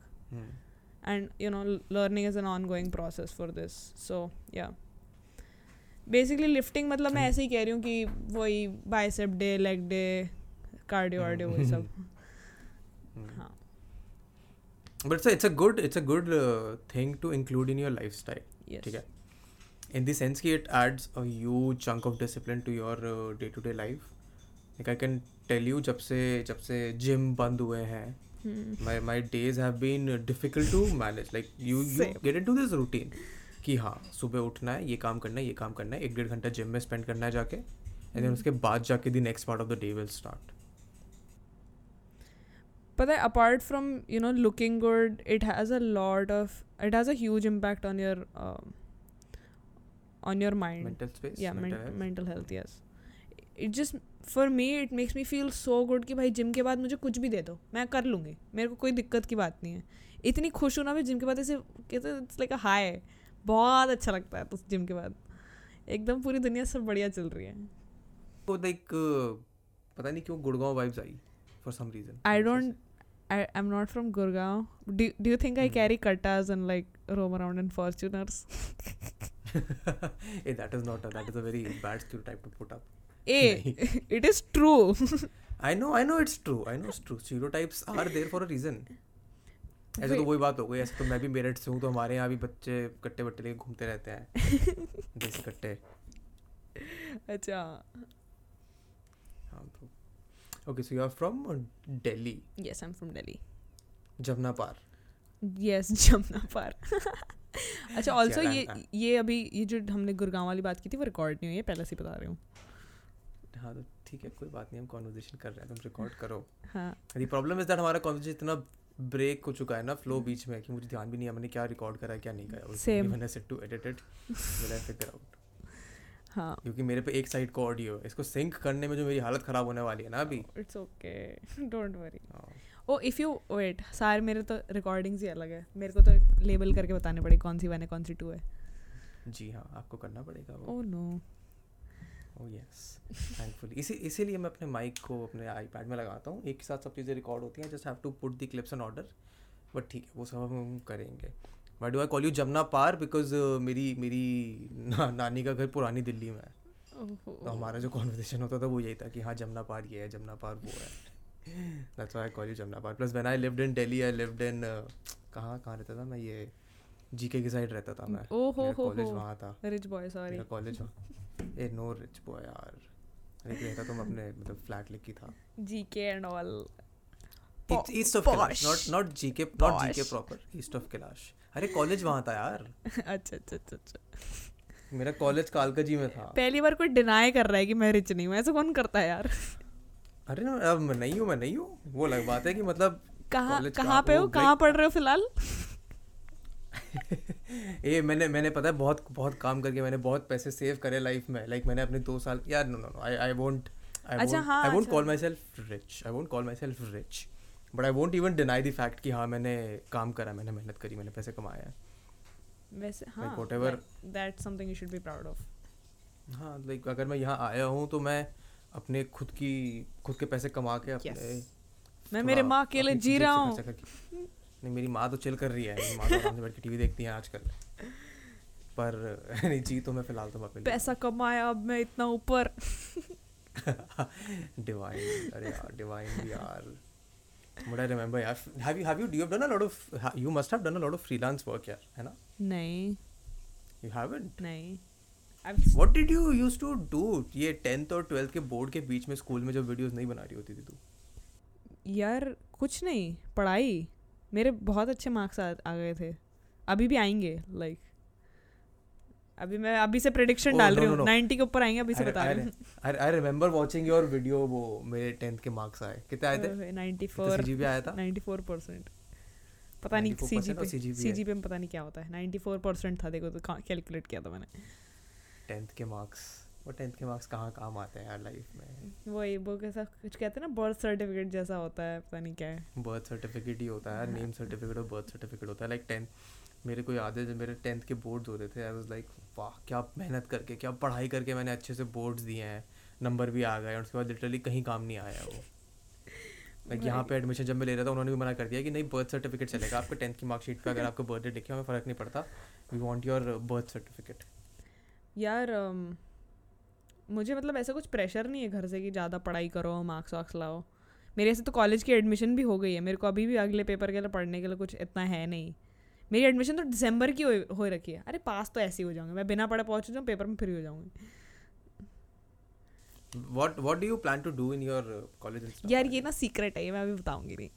And you know, learning is an ongoing process for this. So yeah. Basically lifting मतलब मैं ऐसे ही कह रही हूँ कि वही bicep day, leg day, cardio वही सब. हाँ. But it's a good thing to include in your lifestyle. Yes. ठीक है. In the sense कि it adds a huge chunk of discipline to your day-to-day life. Like I can tell you, जब से gym बंद हुए हैं my days have been difficult to manage. Like you get into this routine कि हाँ सुबह उठना है, ये काम करना है, 1-1.5 घंटा जिम में स्पेंड करना है जाके, and then उसके बाद जाके the next part of the day will start. पता है apart from you know looking good, it has a huge impact on your mind, mental space, yeah, mental health, yes. It just for me it makes me feel so good कि भाई gym के बाद मुझे कुछ भी दे दो मैं कर लूँगी, मेरे को कोई दिक्कत की बात नहीं है. इतनी खुश होना भी जिम के बाद, ऐसे कहते हैं इट्स लाइक अ हाई, बहुत अच्छा लगता है. तो जिम के बाद एकदम पूरी दुनिया सब बढ़िया चल रही है. तो लाइक पता नहीं क्यों Gurgaon vibes I for some reason. I am not from Gurgaon. Do you think I carry कट्टास and like roam around in Fortuners? That is a very bad stereotype to put up. It is true. I know it's true. Stereotypes are there for a reason. ऐसे तो वही बात हो गई. ऐसे तो मैं भी मेरठ से हूँ तो हमारे यहाँ भी बच्चे कट्टे बट्टे लेके घूमते रहते हैं, देसी कट्टे. अच्छा हाँ तो okay, so you are from Delhi? Yes, I'm from Delhi. Jamuna par? Yes, Jamuna पार. अच्छा also ये अभी ये जो हमने गुड़गांव वाली बात की थी वो रिकॉर्ड नहीं हुई है, पहले से बता रही हूँ. हाँ तो ठीक है, कोई बात नहीं, हम कॉन्वर्जेशन कर रहे हैं, तुम रिकॉर्ड करो. हाँ, द प्रॉब्लम इज दैट हमारा कॉन्वर्जेशन इतना ब्रेक हो चुका है ना फ्लो बीच में कि मुझे ध्यान भी नहीं है मैंने क्या रिकॉर्ड करा क्या नहीं करा, सेम मैंने set to edit it I figure out. हाँ क्योंकि मेरे पे एक साइड का ऑडियो है, इसको सिंक करने में जो मेरी हालत खराब होने वाली है ना अभी। It's okay don't worry. Oh if you wait सारे मेरे तो रिकॉर्डिंग्स ही अलग है, मेरे को तो लेबल करके बताने पड़े कौन सी वन है कौन सी टू है। जी हाँ आपको करना पड़ेगा। Oh no oh yes thankfully इसीलिए मैं अपने माइक को अपने आईपैड में लगाता हूँ, एक साथ सब चीज़ें रिकॉर्ड होती हैं, just have to put the clips in order. But ठीक है वो सब हम करेंगे। Why do I call you Jamuna Paar because मेरी नानी का घर पुरानी दिल्ली में है। तो हमारा जो कॉन्वर्सेशन होता था वो यही था कि हाँ जमुना पार ये है जमुना पार वो है। That's why I call you Jamna Park. Plus when I lived in Delhi, I lived in कहाँ रहता था मैं, ये जीके के साइड रहता था मैं। कॉलेज वहाँ था। Rich boy sorry। कॉलेज वहाँ। ए नो rich boy यार। रहता तो मैं अपने मतलब फ्लैट लेके था। GK and all। East of Kailash, not GK, not GK proper, east of Kailash। अरे कॉलेज वहाँ था यार। अच्छा मेरा कॉलेज कालकाजी में था। पहली बार कोई डिनाई कर रहा है कि मैं रिच नहीं हूँ, ऐसा कौन करता है यार। अरे ना अब मैं नहीं हूँ वो अलग बात है कि मतलब कहाँ पे हो कहाँ पढ़ रहे हो फिलहाल। ये मैंने पता है बहुत काम करके मैंने बहुत पैसे सेव करे लाइफ में, लाइक मैंने अपने 2 साल यार no I won't call my self rich, but I won't even deny the fact कि हाँ मैंने काम करा, मैंने मेहनत करी, मैंने पैसे कमाए हैं वैसे। हाँ that's something you should be proud of. हाँ लाइक अगर मैं यहाँ आया हूँ तो मैं अपने खुद के पैसे कमा के अपने मैं मेरे माँ के लिए जी रहा हूँ। नहीं मेरी माँ तो चिल कर रही है, मेरी माँ तो सामने बैठ के टीवी देखती है आजकल, पर नहीं जी तो मैं फिलहाल तो अपने पैसा कमाया, अब मैं इतना ऊपर। डिवाइन अरे यार डिवाइन यार बट आई रिमेंबर यार have you done a lot of you must have done a lot of freelance work यार है ना। नहीं यू हैवंट। नहीं What did you used to do? ये 10th और 12th के बोर्ड के बीच में स्कूल में जब वीडियोस नहीं बना रही होती थी तू? यार कुछ नहीं, पढ़ाई। मेरे बहुत अच्छे मार्क्स आ गए थे, अभी भी आएंगे लाइक अभी से प्रेडिक्शन डाल रही हूँ 90 के ऊपर आएंगे अभी से बता रही हूँ। I remember watching your video, वो मेरे 10th के मार्क्स आए कितने आए थे? 94 CGPA आया था। 94% पता नहीं CGPA में पता नहीं क्या होता है। 94% था देखो तो कैलकुलेट किया था मैंने। 10th के मार्क्स वो 10th के मार्क्स कहाँ काम आते हैं यार लाइफ में। वही वो कैसा कुछ कहते हैं ना बर्थ सर्टिफिकेट जैसा होता है, पता नहीं क्या है। बर्थ सर्टिफिकेट ही होता है यार, नेम सर्टिफिकेट और बर्थ सर्टिफिकेट होता है लाइक 10th। मेरे को याद है जब मेरे 10th के बोर्ड्स होते थे आई वाज लाइक वाह क्या मेहनत करके क्या पढ़ाई करके मैंने अच्छे से बोर्ड्स दिए हैं, नंबर भी आ गए और उसके बाद लिटरली कहीं काम नहीं आया वो। लाइक यहाँ पे एडमिशन जब मैं ले रहा था उन्होंने भी मना कर दिया कि नहीं बर्थ सर्टिफिकेट चलेगा आपके 10th की मार्कशीट पर, अगर आपको बर्थडे लिखे हमें फ़र्क नहीं पड़ता, we want your birth certificate. यार मुझे मतलब ऐसा कुछ प्रेशर नहीं है घर से कि ज़्यादा पढ़ाई करो मार्क्स वार्क्स लाओ। मेरे ऐसे तो कॉलेज की एडमिशन भी हो गई है, मेरे को अभी भी अगले पेपर के लिए पढ़ने के लिए कुछ इतना है नहीं। मेरी एडमिशन तो दिसंबर की हो रखी है। अरे पास तो ऐसे ही हो जाऊँगी मैं, बिना पढ़े पहुँच जाऊँ पेपर में फ्री हो जाऊँगी। What do you plan to do in your college and stuff? यार ये ना सीक्रेट है, ये मैं अभी बताऊँगी नहीं।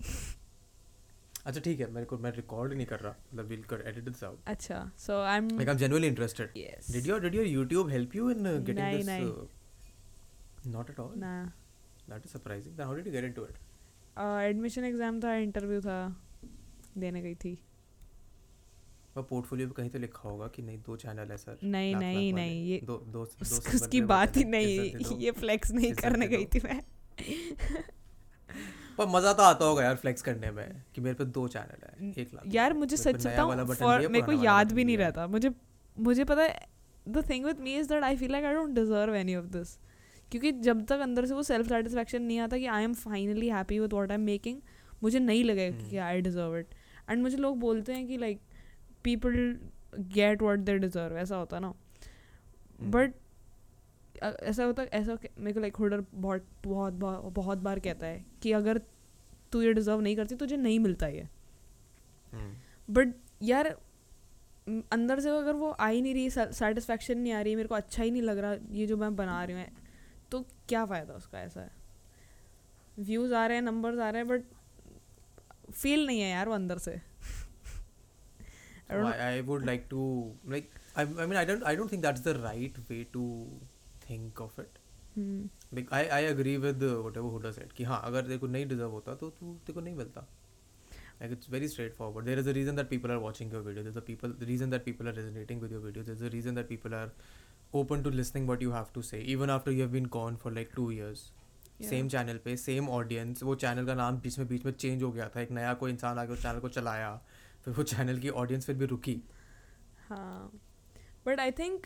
अच्छा ठीक है, मेरे को मैं रिकॉर्ड नहीं कर रहा, मतलब विल कर एडिट दिस आउट। अच्छा so I am like I am genuinely interested. Did your YouTube help you in getting this? नहीं नॉट एट ऑल ना, that is surprising. Then how did you get into it? Admission exam था, interview था, देने गई थी। पर portfolio पे कहीं तो लिखा होगा कि नहीं 2 चैनल है सर। नहीं ये दो उसकी बात ही नहीं, ये फ्लेक्स नहीं करने गई थी मैं। पर मज़ा तो आता होगा यार फ्लेक्स करने में कि मेरे पे 2 चैनल है 1 लाख। यार मुझे सच बताऊं और मेरे को याद भी नहीं रहता। मुझे पता है the thing with me is that I feel like I don't deserve any of this, क्योंकि जब तक अंदर से वो सेल्फ सेटिस्फेक्शन नहीं आता कि I am finally happy with what I am making, मुझे नहीं लगेगा कि आई डिजर्व इट। एंड मुझे लोग बोलते हैं कि like people get what they deserve, ऐसा होता है ना। बट ऐसा होता ऐसा मेरे को लाइक हुडर बहुत बार कहता है कि अगर तू ये डिज़र्व नहीं करती तुझे नहीं मिलता ये। बट यार अंदर से अगर वो आ ही नहीं रही, सेटिस्फेक्शन नहीं आ रही, मेरे को अच्छा ही नहीं लग रहा ये जो मैं बना रही हूँ, तो क्या फ़ायदा उसका। ऐसा है व्यूज़ आ रहे हैं, नंबर्स आ रहे हैं, बट फील नहीं है यार वो अंदर से। I would like to like I mean I don't think that's the right way to think of it. Like I agree with whatever Hooder said कि हाँ अगर तेरे को नहीं डिजर्व होता तो तू तेरे को नहीं मिलता। Like it's very straightforward. There is a reason that people are watching your videos. There's a reason that people are resonating with your videos. There's a reason that people are open to listening what you have to say, even after you have been gone for like 2 years. Same channel पे same audience. वो channel का नाम बीच में change हो गया था. एक नया कोई इंसान आके उस चैनल को चलाया, फिर वो चैनल की ऑडियंस फिर भी रुकी. हाँ, बट आई थिंक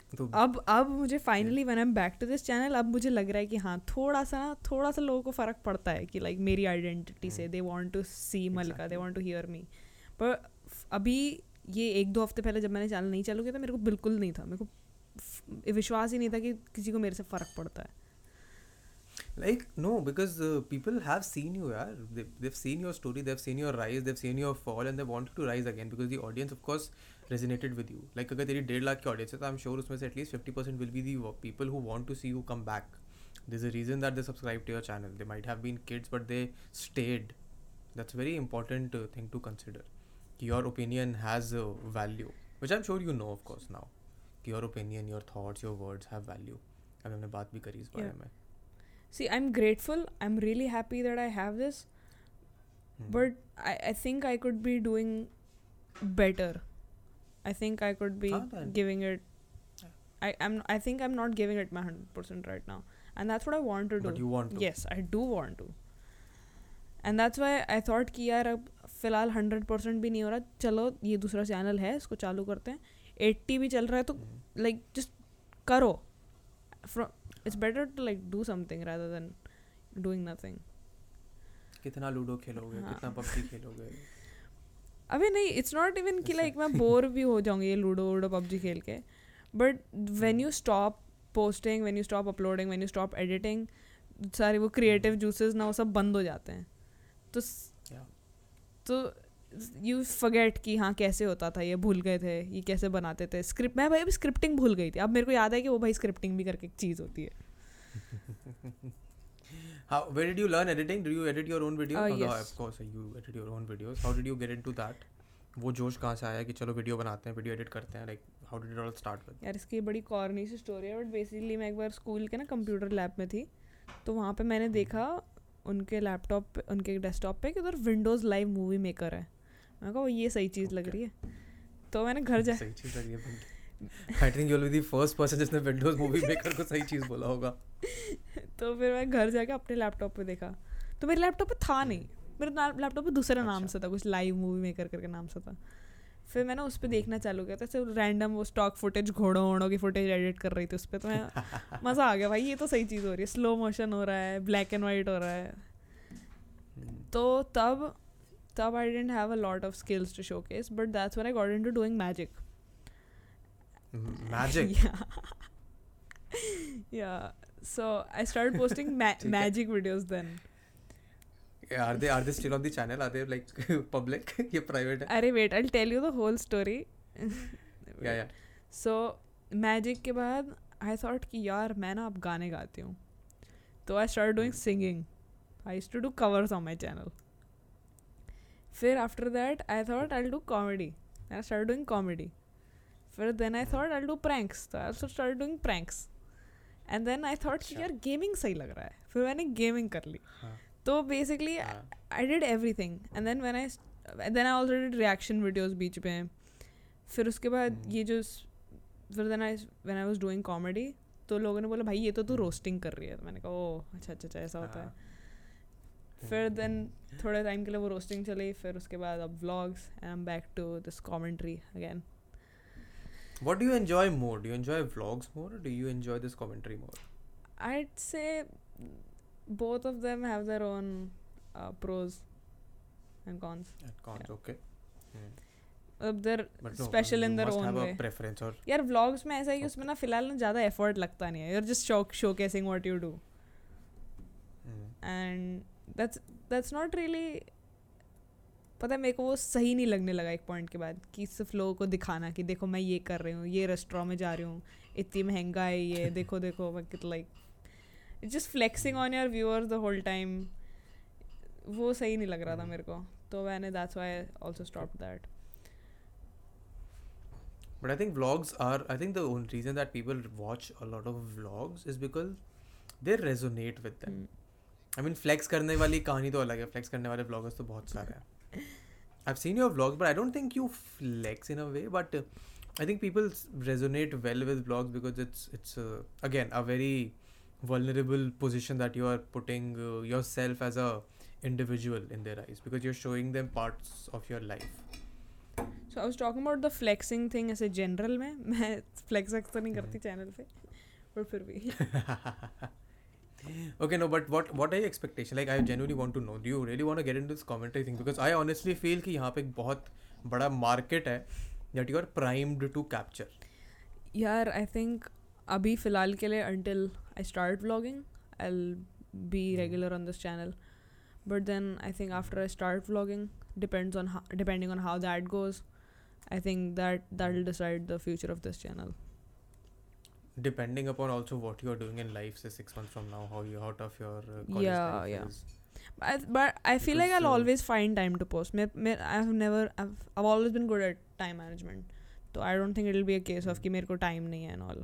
अब मुझे finally when I am back to this channel, अब मुझे लग रहा है कि हाँ थोड़ा सा लोगों को फ़र्क पड़ता है कि लाइक मेरी आइडेंटिटी से they want to see Mallika, they want to hear me. पर अभी ये 1-2 हफ्ते पहले जब मैंने चैनल नहीं चालू किया था, मेरे को बिल्कुल नहीं था, मेरे को विश्वास ही नहीं था कि किसी को मेरे से फ़र्क पड़ता है. Like, no, because people have seen you, yaar. They've seen your story, they've seen your rise, they've seen your fall, and they wanted to rise again because the audience, of course, resonated with you. Like, अगर तेरी 1.5 लाख की audience है, तो I'm sure उसमें से at least 50% will be the people who want to see you come back. There's a reason that they subscribed to your channel. They might have been kids, but they stayed. That's a very important thing to consider. Your opinion has value, which I'm sure you know, of course, now. Your opinion, your thoughts, your words have value. अभी हमने बात भी करी इस बारे में. See, I'm grateful. I'm really happy that I have this. But I think I could be doing better. I think I could be giving it... I think I'm not giving it my 100% right now. And that's what I want to do. But you want to. Yes, I do want to. And that's why I thought कि यार अब फिलहाल 100% भी नहीं हो रहा, चलो ये दूसरा चैनल है, इसको चालू करते हैं. 80 भी चल रहा है तो like just करो. It's better to like do something rather than doing nothing. कितना लूडो खेलोगे, कितना पबजी खेलोगे. अबे नहीं, it's not even कि like मैं बोर भी हो जाऊँगी ये लूडो पबजी खेल के. But when you stop posting, when you stop uploading, when you stop editing, सारे वो creative juices ना वो सब बंद हो जाते हैं. तो you forget कि हाँ कैसे होता था, ये भूल गए थे, ये कैसे बनाते थे स्क्रिप्ट. मैं भाई अभी स्क्रिप्टिंग भूल गई थी. अब मेरे को याद है कि वो भाई स्क्रिप्टिंग भी करके एक चीज़ होती है. How, where did you learn editing? Do you edit your own videos? Yes. No, of course, you edit your own videos. How did you get into that? वो जोश कहाँ से आया कि चलो वीडियो बनाते हैं, वीडियो एडिट करते हैं? Like, how did it all start with? यार इसकी बड़ी कॉर्नी सी स्टोरी है, बट बेसिकली मैं एक बार स्कूल के ना कंप्यूटर लैब में थी, तो वहाँ पे मैंने देखा उनके लैपटॉप, उनके डेस्कटॉप पे कि उधर विंडोज़ लाइव मूवी मेकर है. मैंने कहा ये सही चीज़ लग रही है, तो मैंने घर जा. सही चीज़ लग रही है. I think you will be the first person जिसने विंडोज़ मूवी मेकर को सही चीज़ बोला होगा. तो फिर मैं घर जाके अपने लैपटॉप पे देखा, तो मेरे लैपटॉप पे था नहीं, मेरे लैपटॉप पे दूसरा नाम से था, कुछ लाइव मूवी मेकर करके नाम से था. फिर मैंने उस पर देखना चालू किया था, सिर्फ रैंडम वो स्टॉक फुटेज, घोड़ों वोड़ों की फुटेज एडिट कर रही थी उस पर. तो मैं मज़ा आ गया भाई, ये तो सही चीज़ हो रही है, स्लो मोशन हो रहा है, ब्लैक एंड वाइट हो रहा है. तो तब I didn't have a lot of skills to showcase, but that's when I got into doing magic. Yeah, so I started posting magic videos then. Are they still on the channel? Are they like public? Ye private hai. Arey wait, I'll tell you the whole story. Yeah. So magic के बाद I thought कि यार मैं ना अब गाने गाती हूँ, तो I started doing singing. I used to do covers on my channel. फिर after that I thought I'll do comedy. I started doing comedy. फिर then I thought I'll do pranks. So I also started doing pranks. And then I thought कि यार gaming सही लग रहा है, फिर मैंने गेमिंग कर ली. तो basically I did everything. And then when I also did reaction videos बीच में. फिर उसके बाद ये जो फिर then I when I was doing comedy, तो लोगों ने बोला भाई ये तो तू रोस्टिंग कर रही है. तो मैंने कहा ओह अच्छा ऐसा होता है. फिर देन थोड़े टाइम के लिए वो रोस्टिंग चली, फिर उसके बाद अब vlogs and I am back to this commentary again. What do you enjoy more? Do you enjoy vlogs more or do you enjoy this commentary more? I'd say both of them have their own pros and cons. And cons, yeah. Okay. They're but special no, in their own way. Preference or... Yaar, vlogs mein aisa hai ki usme na filhal na zyada effort lagta nahi hai. You're just showcasing what you do. And that's not really... पता है मेरे को वो सही नहीं लगने लगा एक पॉइंट के बाद कि सिर्फ लोगों को दिखाना कि देखो मैं ये कर रही हूँ, ये रेस्टोरेंट में जा रही हूँ, इतनी महंगा है ये, देखो like just flexing on your viewers the whole time. वो सही नहीं लग रहा था मेरे को, तो मैंने that's why I also stopped that. But I think vlogs are I think the one reason that people watch a lot of vlogs is because they resonate with them. I mean flex करने वाली कहानी तो अलग है, flex करने वाले vloggers तो बहुत सारे हैं. I've seen your vlogs, but I don't think you flex in a way. But I think people resonate well with vlogs because it's again a very vulnerable position that you are putting yourself as a individual in their eyes, because you're showing them parts of your life. So I was talking about the flexing thing as a general. मैं flex अक्सर नहीं करती channel पे, but फिर भी. Okay, no, but what are your expectations? Like, I genuinely want to know. Do you really want to get into this commentary thing? Because I honestly feel कि यहाँ पे एक बहुत बड़ा market है that you are primed to capture. यार, I think अभी फिलहाल के लिए until I start vlogging, I'll be regular on this channel. But then I think after I start vlogging, depending on how that goes, I think that'll decide the future of this channel. Depending upon also what you are doing in life, say 6 months from now, how tough your college life is. But I feel like I'll always find time to post. I've always been good at time management. So I don't think it'll be a case of कि मेरे को time नहीं है and all.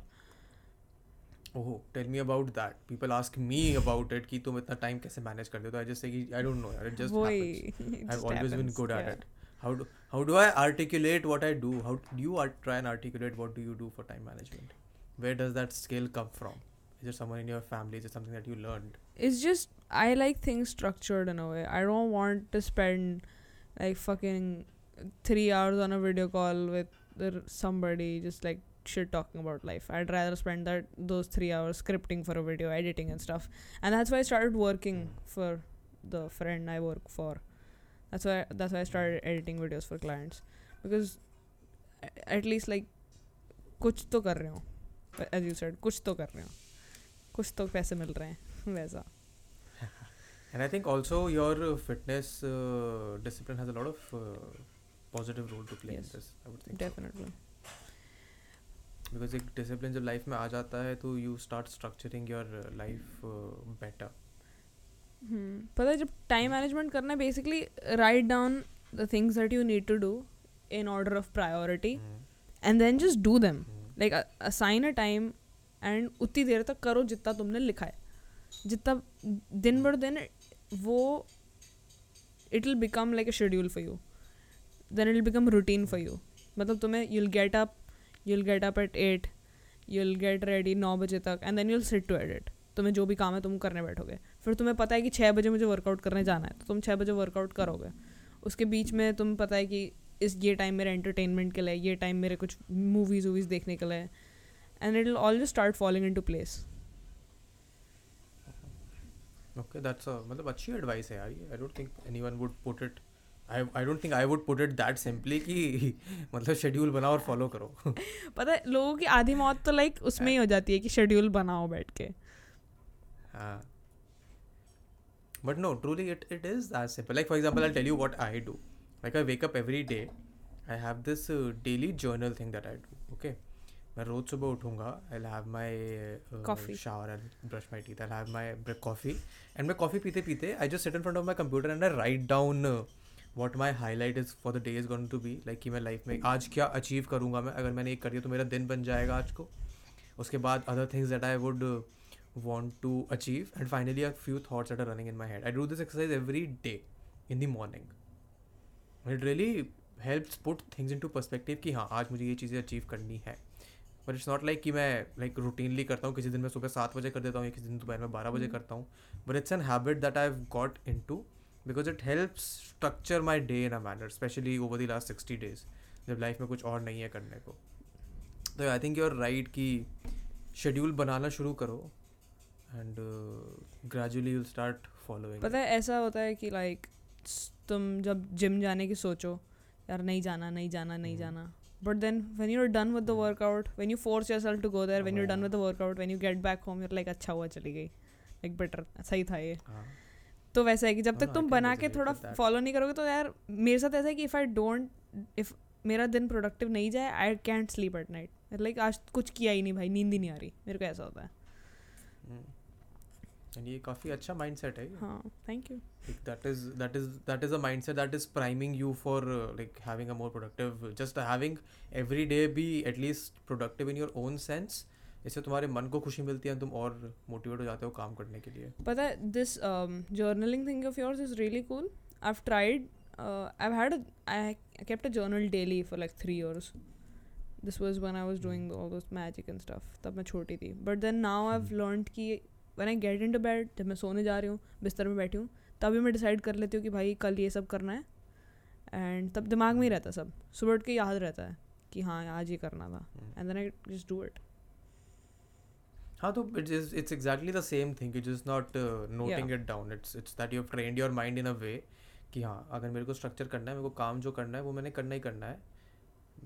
Oh, tell me about that. People ask me about it कि तुम इतना time कैसे manage करते हो? So I just say I don't know. It just happens. I've always been good at it. How do I articulate what I do? How do you try and articulate what do you do for time management? Where does that skill come from? Is it someone in your family? Is it something that you learned? It's just, I like things structured in a way. I don't want to spend like fucking 3 hours on a video call with somebody just like shit talking about life. I'd rather spend those 3 hours scripting for a video, editing and stuff. And that's why I started working for the friend I work for. That's why I started editing videos for clients. Because at least like कुछ तो कर रहे हो. As you said, कुछ तो कर रहे हो, कुछ तो पैसे मिल रहे हैं वैसा. And I think also your fitness discipline has a lot of positive role to play in this. I would think definitely. So. Because एक discipline जब life में आ जाता है तो you start structuring your life better. पता है जब time management करना है, basically write down the things that you need to do in order of priority, and then just do them. Like assign a time and उतनी देर तक करो जितना तुमने लिखा है, जितना दिन भर दिन वो it will become like a schedule for you, then it will become routine for you. मतलब तुम्हें you'll get up at 8, you'll get ready 9 बजे तक, and then you'll sit to edit. तुम्हें जो भी काम है तुम करने बैठोगे, फिर तुम्हें पता है कि 6 बजे मुझे वर्कआउट करने जाना है तो तुम 6 बजे वर्कआउट करोगे. उसके बीच में तुम पता है कि इस ये टाइम मेरा एंटरटेनमेंट के लिए, ये टाइम मेरे कुछ मूवीज देखने के लिए, and it will always start falling into place. Okay, that's मतलब अच्छी एडवाइस है यार. I don't think anyone would put it, I don't think I would put it that simply कि मतलब शेड्यूल बनाओ और फॉलो करो. पता है लोगों की आधी मौत तो लाइक उसमें ही हो जाती है कि शेड्यूल बनाओ बैठ के. हाँ, but no, truly it is that simple. Like for example I will tell you what I do. Like I wake up every day, I have this daily journal thing that I do. Okay, मैं रोज सुबह उठूँगा, I'll have my shower, I'll brush my teeth, I'll have my coffee, and मैं coffee पीते पीते I just sit in front of my computer and I write down what my highlight is for the day is going to be. Like कि मैं life में आज क्या achieve करूँगा मैं, अगर मैंने एक कर दिया तो मेरा दिन बन जाएगा आज को. उसके बाद other things that I would want to achieve, and finally a few thoughts that are running in my head. I do this exercise every day in the morning. It really helps put things into perspective कि हाँ आज मुझे ये चीज़ें achieve करनी है. But it's not like कि मैं लाइक रूटीनली करता हूँ. किसी दिन मैं सुबह 7 बजे कर देता हूँ, किसी दिन दोपहर में 12 बजे करता हूँ. But it's an habit that I have got into because it helps structure my day in a manner, specially over the last 60 days जब लाइफ में कुछ और नहीं है करने को. तो I think you are right कि शेड्यूल बनाना शुरू करो and gradually you start following. पता है ऐसा होता है कि लाइक तुम जब जिम जाने की सोचो, यार नहीं जाना, but then when you are done with the workout, when you force yourself to go there, when you are done with the workout, when you get back home, you're like अच्छा हुआ चली गई, लाइक बेटर, सही था ये. तो वैसा है कि जब तक तुम बना के थोड़ा फॉलो नहीं करोगे तो यार मेरे साथ ऐसा है कि इफ़ मेरा दिन प्रोडक्टिव नहीं जाए, I can't sleep at night. Like आज कुछ किया ही नहीं भाई, नींद ही नहीं आ रही, मेरे को ऐसा होता है. And ये काफ़ी अच्छा mindset है. हाँ, thank you. Like that is a mindset that is priming you for like having a more productive, just having every day be at least productive in your own sense. इससे तुम्हारे मन को खुशी मिलती है, तुम और motivated हो जाते हो काम करने के लिए. पता है this journaling thing of yours is really cool. I've tried I kept a journal daily for like 3 years. This was when I was doing all those magic and stuff. तब मैं छोटी थी. But then now I've learned कि when I get into bed, जब मैं सोने जा रही हूँ, बिस्तर में बैठी हूँ, तभी मैं decide कर लेती हूँ कि भाई कल ये सब करना है. And तब दिमाग में ही रहता सब. सुबह उठ के याद रहता है कि हाँ आज ये करना था. And then I just do it. हाँ तो it's exactly the same thing. You're just not noting it down. It's that you've trained your mind in a way कि हाँ अगर मेरे को स्ट्रक्चर करना है, मेरे को काम जो करना है वो मैंने करना ही करना है.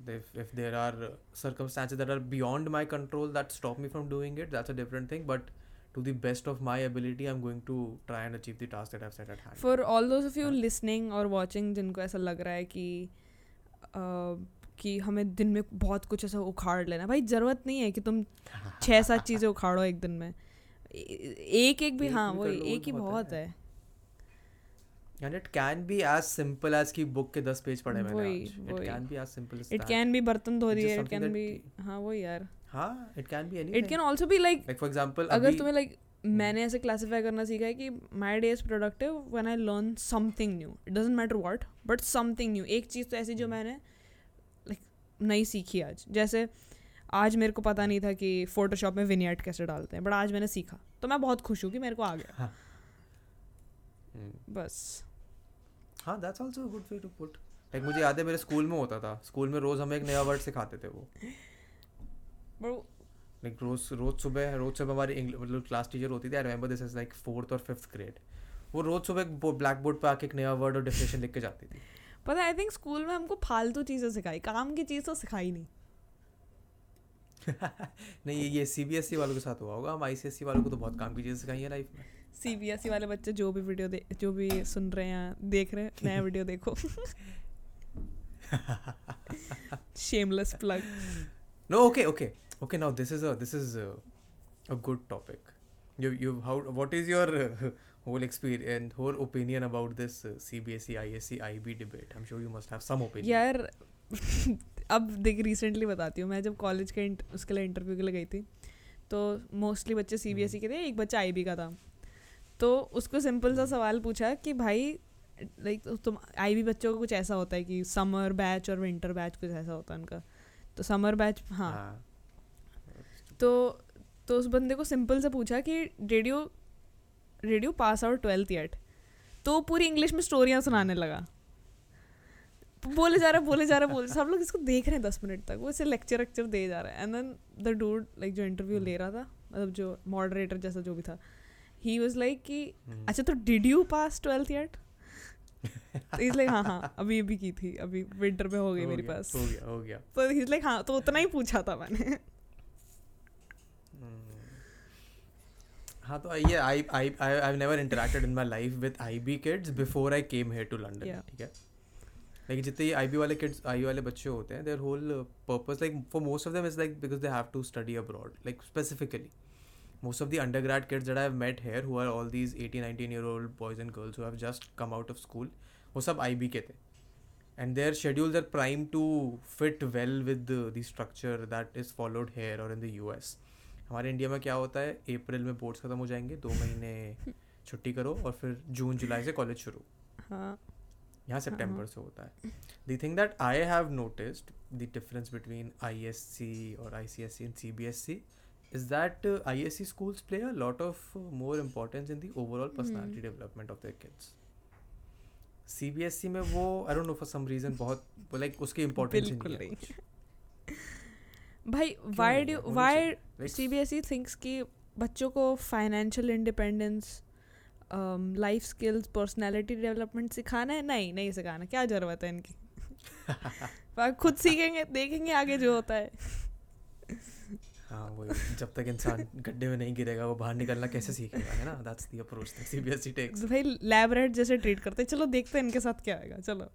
If there are circumstances that are beyond my control that stop me from doing it, that's a different thing. But to the best of my ability, I'm going to try and achieve the task that I've set at hand. For all those of you listening or watching जिनको ऐसा लग रहा है कि हमें दिन में बहुत कुछ ऐसा उखाड़ लेना, भाई ज़रूरत नहीं है कि तुम 6-7 चीज़ें उखाड़ो एक दिन में. एक भी हाँ वो एक ही बहुत है. And it can be as simple as कि book के 10 पेज पढ़े मैंने आज. It can be as simple as that. It can be बर्तन धो रही है. It can be हाँ वो यार. हाँ it can be anything. It can also be like for example अगर तुम्हें like मैंने ऐसे classify करना सीखा है कि my day is productive when I learn something new. It doesn't matter what but something new. एक चीज़ तो ऐसी जो मैंने like नई सीखी आज. जैसे आज मेरे को पता नहीं था कि Photoshop में vignette कैसे डालते हैं, but आज मैंने सीखा तो मैं बहुत खुश हूँ कि मेरे को आ गया. बस हाँ that's also a good way to put. Like मुझे याद है मेरे स्कूल में होता था, स्कूल में रोज हमें एक नया वर्ड सिखाते थे वो. Like रोज सुबह हमारी मतलब क्लास टीचर होती थी. I remember this as like 4th or 5th grade. वो रोज सुबह ब्लैक बोर्ड पे आके एक नया वर्ड और डेफिनेशन लिख के जाती थी. पता है I think स्कूल में हमको फालतू चीज़ें सिखाई, काम की चीज़ तो सिखाई नहीं. नहीं ये CBSE वालों के साथ हुआ होगा. हम ICSE वालों को तो बहुत काम की चीज़ें सिखाई है लाइफ में. CBSE वाले बच्चे जो भी सुन रहे हैं देख रहे हैं, नया वीडियो देखो. Shameless plug. No, okay. Now this is a good topic. You how what is your whole experience, whole opinion about this CBSE ISE IB debate? I'm sure you must have some opinion. यार अब देख recently बताती हूँ. मैं जब college के उसके लिए इंटरव्यू के लिए गई थी तो मोस्टली बच्चे CBSE के थे, एक बच्चा IB का था. तो उसको सिंपल सा सवाल पूछा कि भाई लाइक तुम IB बच्चों को कुछ ऐसा होता है कि समर बैच और विंटर बैच कुछ ऐसा होता है उनका. तो समर बैच हाँ तो उस बंदे को सिंपल से पूछा कि radio pass out 12th eight. तो पूरी इंग्लिश में स्टोरियाँ सुनाने लगा. बोले जा रहा सब लोग इसको देख रहे हैं 10 मिनट तक. वो इसे लेक्चर दे जा रहा है. And then the dude like जो इंटरव्यू ले रहा था मतलब जो मॉडरेटर जैसा जो भी था, he was like कि अच्छा तो did you pass 12th yet? He's like हाँ अभी की थी, अभी विंटर में हो गई मेरे पास. हो गया तो he's like हाँ तो उतना ही पूछा था मैंने. हाँ तो ये I've never interacted in my life with IB kids before I came here to London. ठीक है लाइक जितने IB वाले kids IB वाले बच्चे होते हैं their whole purpose like for most of them is like because they have to study abroad like specifically. Most of the undergrad kids that I've met here who are all these 18-19-year-old boys and girls who have just come out of school, वो सब IB के थे. And their schedules are primed to fit well with the structure that is followed here or in the US. हमारे India में क्या होता है, अप्रैल में बोर्ड्स खत्म हो जाएंगे, 2 महीने छुट्टी करो और फिर जून जुलाई से कॉलेज शुरू. हाँ यहाँ सितंबर से होता है. The thing that I have noticed, the difference between ISC or ICSC and CBSC is that ISE schools play a lot of more importance in the overall personality development of their kids. CBSE में वो I don't know for some reason बहुत like उसकी importance नहीं है. भाई why CBSE thinks कि बच्चों को financial independence, life skills, personality development सिखाना है? नहीं सिखाना. क्या जरूरत है इनकी? खुद सीखेंगे, देखेंगे आगे जो होता है. हाँ वही, जब तक इंसान गड्ढे में नहीं गिरेगा वो बाहर निकलना कैसे सीखेगा, है ना? That's the approach that CBSE takes. भाई लैब रेट जैसे ट्रीट करते हैं, चलो देखते हैं इनके साथ क्या आएगा, चलो.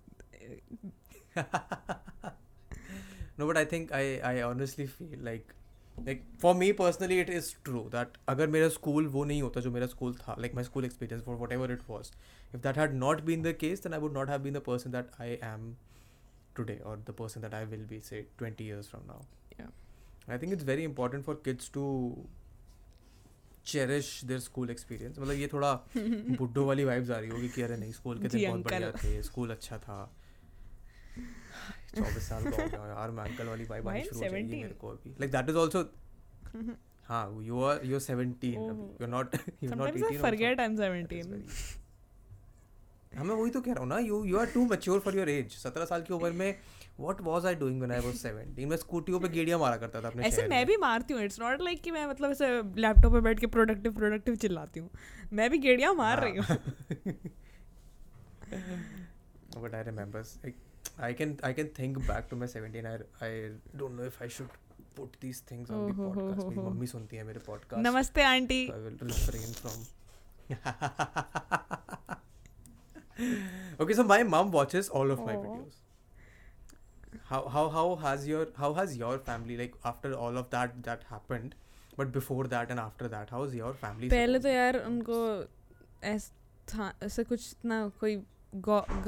No, but I think I honestly feel like for me personally it is true that अगर मेरा स्कूल वो नहीं होता जो मेरा स्कूल था, like my school experience for whatever it was, if that had not been the case then I would not have been the person that I am today or the person that I will be say 20 years from now. I think it's very important for kids to cherish their school experience. मतलब ये थोड़ा बुड्ढो वाली vibes आ रही होगी कि अरे नहीं school के दिन बहुत बढ़िया थे, स्कूल अच्छा था. 24 साल का हो गया यार, मैं अंकल वाली वाइब आनी शुरू हो गई मेरे को अभी. लाइक दैट इज आल्सो हां, यू आर 17 अभी, you are not 18. I forget I am 17. हमें वही तो कह रहा हूं ना, you are too mature for your age. 17 साल की उम्र में What was I doing when I was 17? मैं स्कूटियों पे गेड़ियाँ मारा करता था अपने शहर में. ऐसे मैं भी मारती हूँ. It's not like कि मैं मतलब ऐसे लैपटॉप पे बैठ के प्रोडक्टिव चिल्लाती हूँ. मैं भी गेड़ियाँ मार रही हूँ. But I remember, I can think back to my 17. I don't know if I should put these things on the podcast. मेरी मम्मी सुनती है मेरे podcast. नमस्ते aunty. I will refrain from. Okay, so my mom watches all of my videos. How has your family, like after all of that happened, but before that and after that, how's your family? पहले तो यार उनको ऐसा कुछ इतना कोई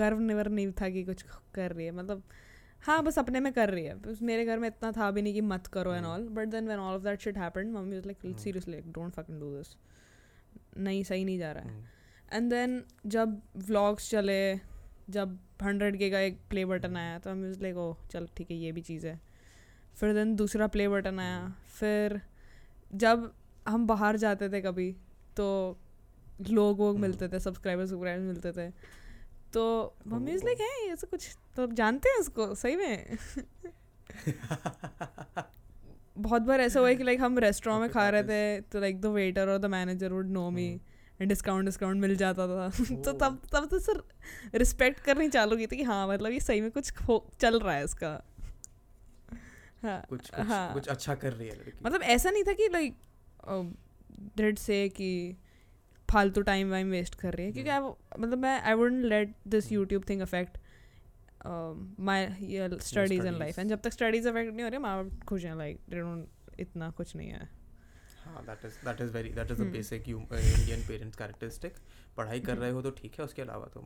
गर्व निवर नहीं था कि कुछ कर रही है. मतलब हाँ, बस अपने में कर रही है. मेरे घर में इतना था भी नहीं कि मत करो and all. But then when all of that shit happened, mummy was like seriously don't fucking do this, नहीं सही नहीं जा रहा है. एंड देन जब व्लॉग्स चले, जब 100K का एक प्ले बटन आया तो हम लाइक ओ चल ठीक है ये भी चीज़ है. फिर देन दूसरा प्ले बटन आया. फिर जब हम बाहर जाते थे कभी तो लोग वोग मिलते थे, सब्सक्राइबर्स मिलते थे, तो मम्मी लाइक है ये सब कुछ तो जानते हैं इसको सही में. बहुत बार ऐसा हुआ है कि लाइक हम रेस्टोरेंट में खा रहे थे तो लाइक द वेटर और the manager would know me. Discount मिल जाता था. तो तब तो सर रिस्पेक्ट करनी चालू की थी कि हाँ मतलब ये सही में कुछ चल रहा है इसका. हाँ कुछ अच्छा कर रही है लड़की. मतलब ऐसा नहीं था कि लाइक दृढ़ से कि फालतू टाइम वाइम वेस्ट कर रही है. क्योंकि मतलब मैं I wouldn't let this YouTube thing affect my studies and life. And जब तक स्टडीज अफेक्ट नहीं हो रही माँ बाप खुश हैं. लाइक दे डोंट, इतना कुछ नहीं है. हाँ, that is the basic Indian parents characteristic. पढ़ाई कर रहे हो तो ठीक है, उसके अलावा तो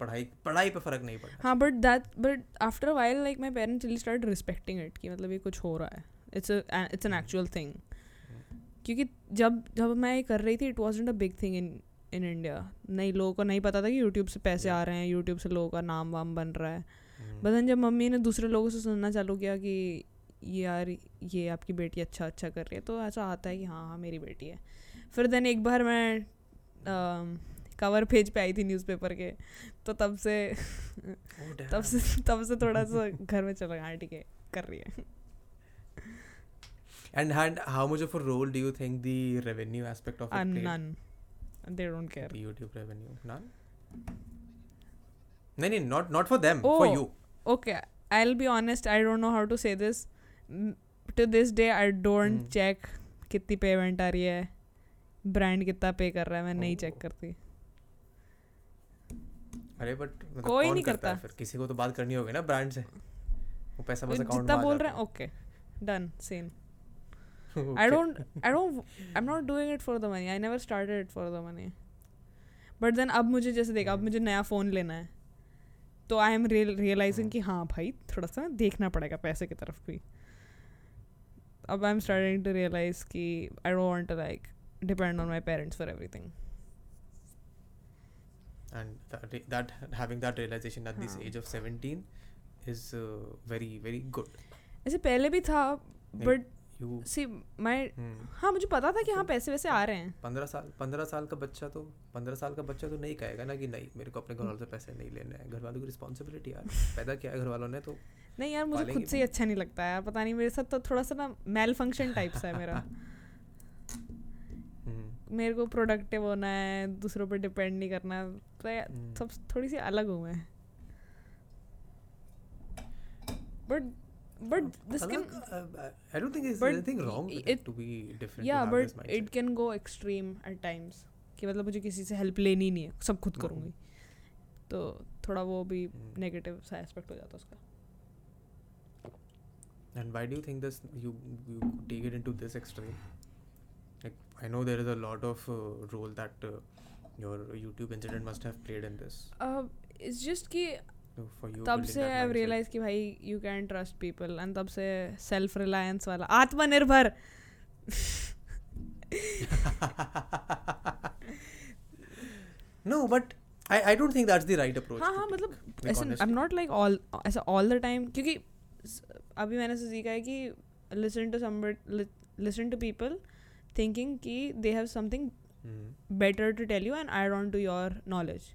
पढ़ाई पे फर्क नहीं पड़ता. हाँ, but after a while like my parents really started respecting it कि मतलब ये कुछ हो रहा है. It's an actual thing. क्योंकि जब मैं ये कर रही थी it wasn't a big thing in India. नहीं, लोगों को नहीं पता था कि YouTube से पैसे आ रहे हैं, YouTube से लोगों का नाम वाम बन रहा है. बट जब मम्मी ने दूसरे लोगों से सुनना चालू किया कि यार ये आपकी बेटी अच्छा अच्छा कर रही है, तो ऐसा आता है कि हाँ हाँ मेरी बेटी है. फिर देन एक बार मैं कवर पेज पे आई थी न्यूज़पेपर के, तो तब से थोड़ा सा घर में चला गया. हाँ ठीक है कर रही है. And how much of a role do you think the revenue aspect of it played? None. They don't care. The YouTube revenue, none? No, not for them, for you. Okay. I'll be honest, I don't know how to say this. To this day, I don't check कितनी payment आ रही है, brand कितना पे कर रहा है, मैं नहीं चेक करती. अरे बट कोई नहीं करता. फिर किसी को तो बात करनी होगी ना ब्रांड से. वो पैसा बस अकाउंट में आ जाता है. बोल रहे हैं okay done same. I'm not doing it for the money. I never started it for the money. But then अब मुझे जैसे देखा, अब मुझे नया फ़ोन लेना है, तो आई एम रियलाइजिंग कि हाँ भाई थोड़ा सा देखना पड़ेगा पैसे की तरफ भी. अब I am starting to realise कि I don't want to like depend on my parents for everything. And that having that realisation at this age of 17 is very very good. ऐसे पहले भी था बट सी माय हाँ मुझे पता था कि हाँ पैसे वैसे आ रहे हैं. 15 साल का बच्चा तो 15 साल का बच्चा तो नहीं कहेगा ना कि नहीं मेरे को अपने घर वालों से पैसे नहीं लेने हैं. घर वालों की रिस्पॉन्सिबिलिटी यार पैदा किया है घर वालों ने, तो नहीं यार मुझे खुद से ही अच्छा नहीं लगता यार. पता नहीं मेरे साथ तो थोड़ा सा ना मेल फंक्शन टाइप सा है मेरा. मेरे को प्रोडक्टिव होना है, दूसरों पर डिपेंड नहीं करना. सब थोड़ी सी अलग हूँ मैं. But this can... I don't think there's anything wrong with it to be different. Yeah, but it can go extreme at times. कि मतलब मुझे किसी से help लेनी नहीं है, सब खुद करूँगी. तो थोड़ा वो भी negative सा aspect हो जाता है उसका. And why do you think this? You take it into this extreme? Like I know there is a lot of role that your YouTube incident must have played in this. It's just कि तब से आई realise कि भाई you can trust people. And तब से self reliance वाला आत्मनिर्भर No, but I don't think that's the right approach. हाँ, मतलब ऐसे I'm not like all ऐसा all the time, क्योंकि अभी मैंने सीखा है कि listen to people thinking कि they have something better to tell you and add on to your knowledge.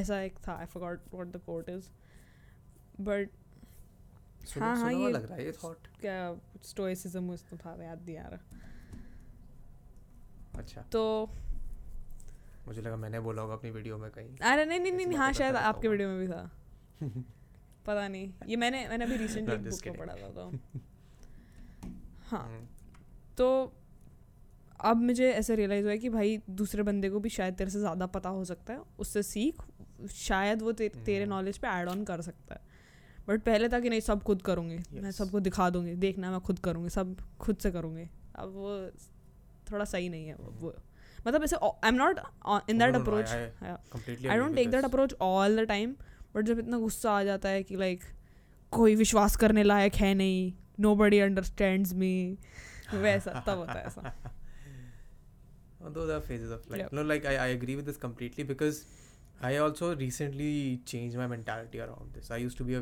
ऐसा एक था, I forgot what the quote is, but हाँ ये लग रहा है ये thought क्या stoicism मुझे था याद नहीं आ रहा. अच्छा तो मुझे लगा मैंने बोला होगा अपनी वीडियो में कहीं. अरे नहीं हाँ शायद आपके वीडियो में भी था. पता नहीं, ये मैंने अभी रिसेंटली बुक में पढ़ा था तो हाँ. तो अब मुझे ऐसा रियलाइज़ हुआ है कि भाई दूसरे बंदे को भी शायद तेरे से ज़्यादा पता हो सकता है, उससे सीख, शायद वो तेरे नॉलेज पे ऐड ऑन कर सकता है. बट पहले था कि नहीं सब खुद करूँगी, मैं सबको दिखा दूँगी, देखना मैं खुद करूँगी, सब खुद से करूँगी. अब वो थोड़ा सही नहीं है. वो मतलब ऐसे I am not in that approach, I don't take that approach all the time. But जब इतना गुस्सा आ जाता है कि लाइक कोई विश्वास करने लायक है नहीं, नोबडी अंडरस्टैंड्स मी, वैसा तब होता है ऐसा. Those are phases of life. Yep. No, like I agree with this completely because I also recently changed my mentality around this. I used to be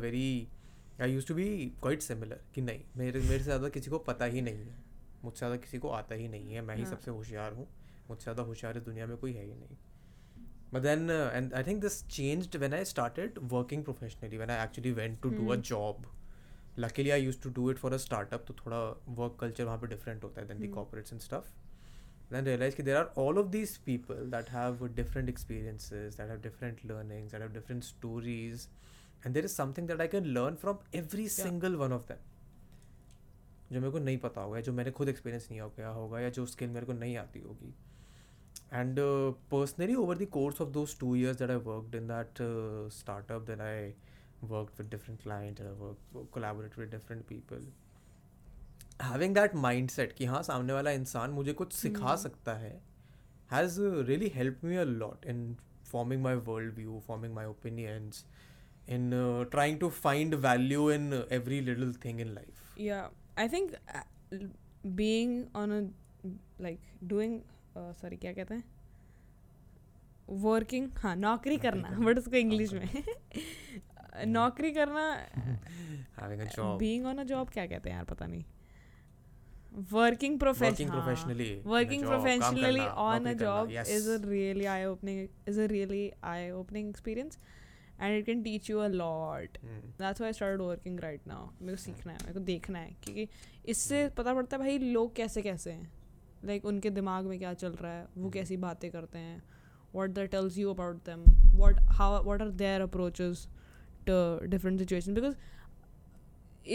quite similar कि नहीं मेरे से ज़्यादा किसी को पता ही नहीं है, मुझसे ज़्यादा किसी को आता ही नहीं है, मैं ही सबसे होशियार हूँ, मुझसे ज़्यादा होशियार इस दुनिया में कोई है ही नहीं. But then and I think this changed when I started working professionally, when I actually went to do a job. Luckily I used to do it for a startup, तो थोड़ा work culture वहाँ पर different होता है than the corporates and stuff. Then realize that there are all of these people that have different experiences, that have different learnings, that have different stories, and there is something that I can learn from every single one of them. जो मेरे को नहीं पता होगा, जो मैंने खुद experience नहीं किया होगा, या जो skill मेरे को नहीं आती होगी. And personally, over the course of those 2 years that I worked in that startup, then I worked with different clients, and I collaborated with different people. Having that mindset कि हाँ सामने वाला इंसान मुझे कुछ सिखा सकता है has really helped me a lot in forming my worldview, forming my opinions, in trying to find value in every little thing in life. Yeah, I think being on a like doing क्या कहते हैं working, हाँ नौकरी करना, but उसको English में नौकरी करना, having a job, being on a job क्या कहते हैं यार पता नहीं. Working professionally on a job is a really eye-opening experience, and it can teach you a lot. That's why I started working right now. मेरे को सीखना है, मेरे को देखना है, क्योंकि इससे पता पड़ता है भाई लोग कैसे कैसे हैं, लाइक उनके दिमाग में क्या चल रहा है, वो कैसी बातें करते हैं, what that tells you about them, what are their approaches to different situations, because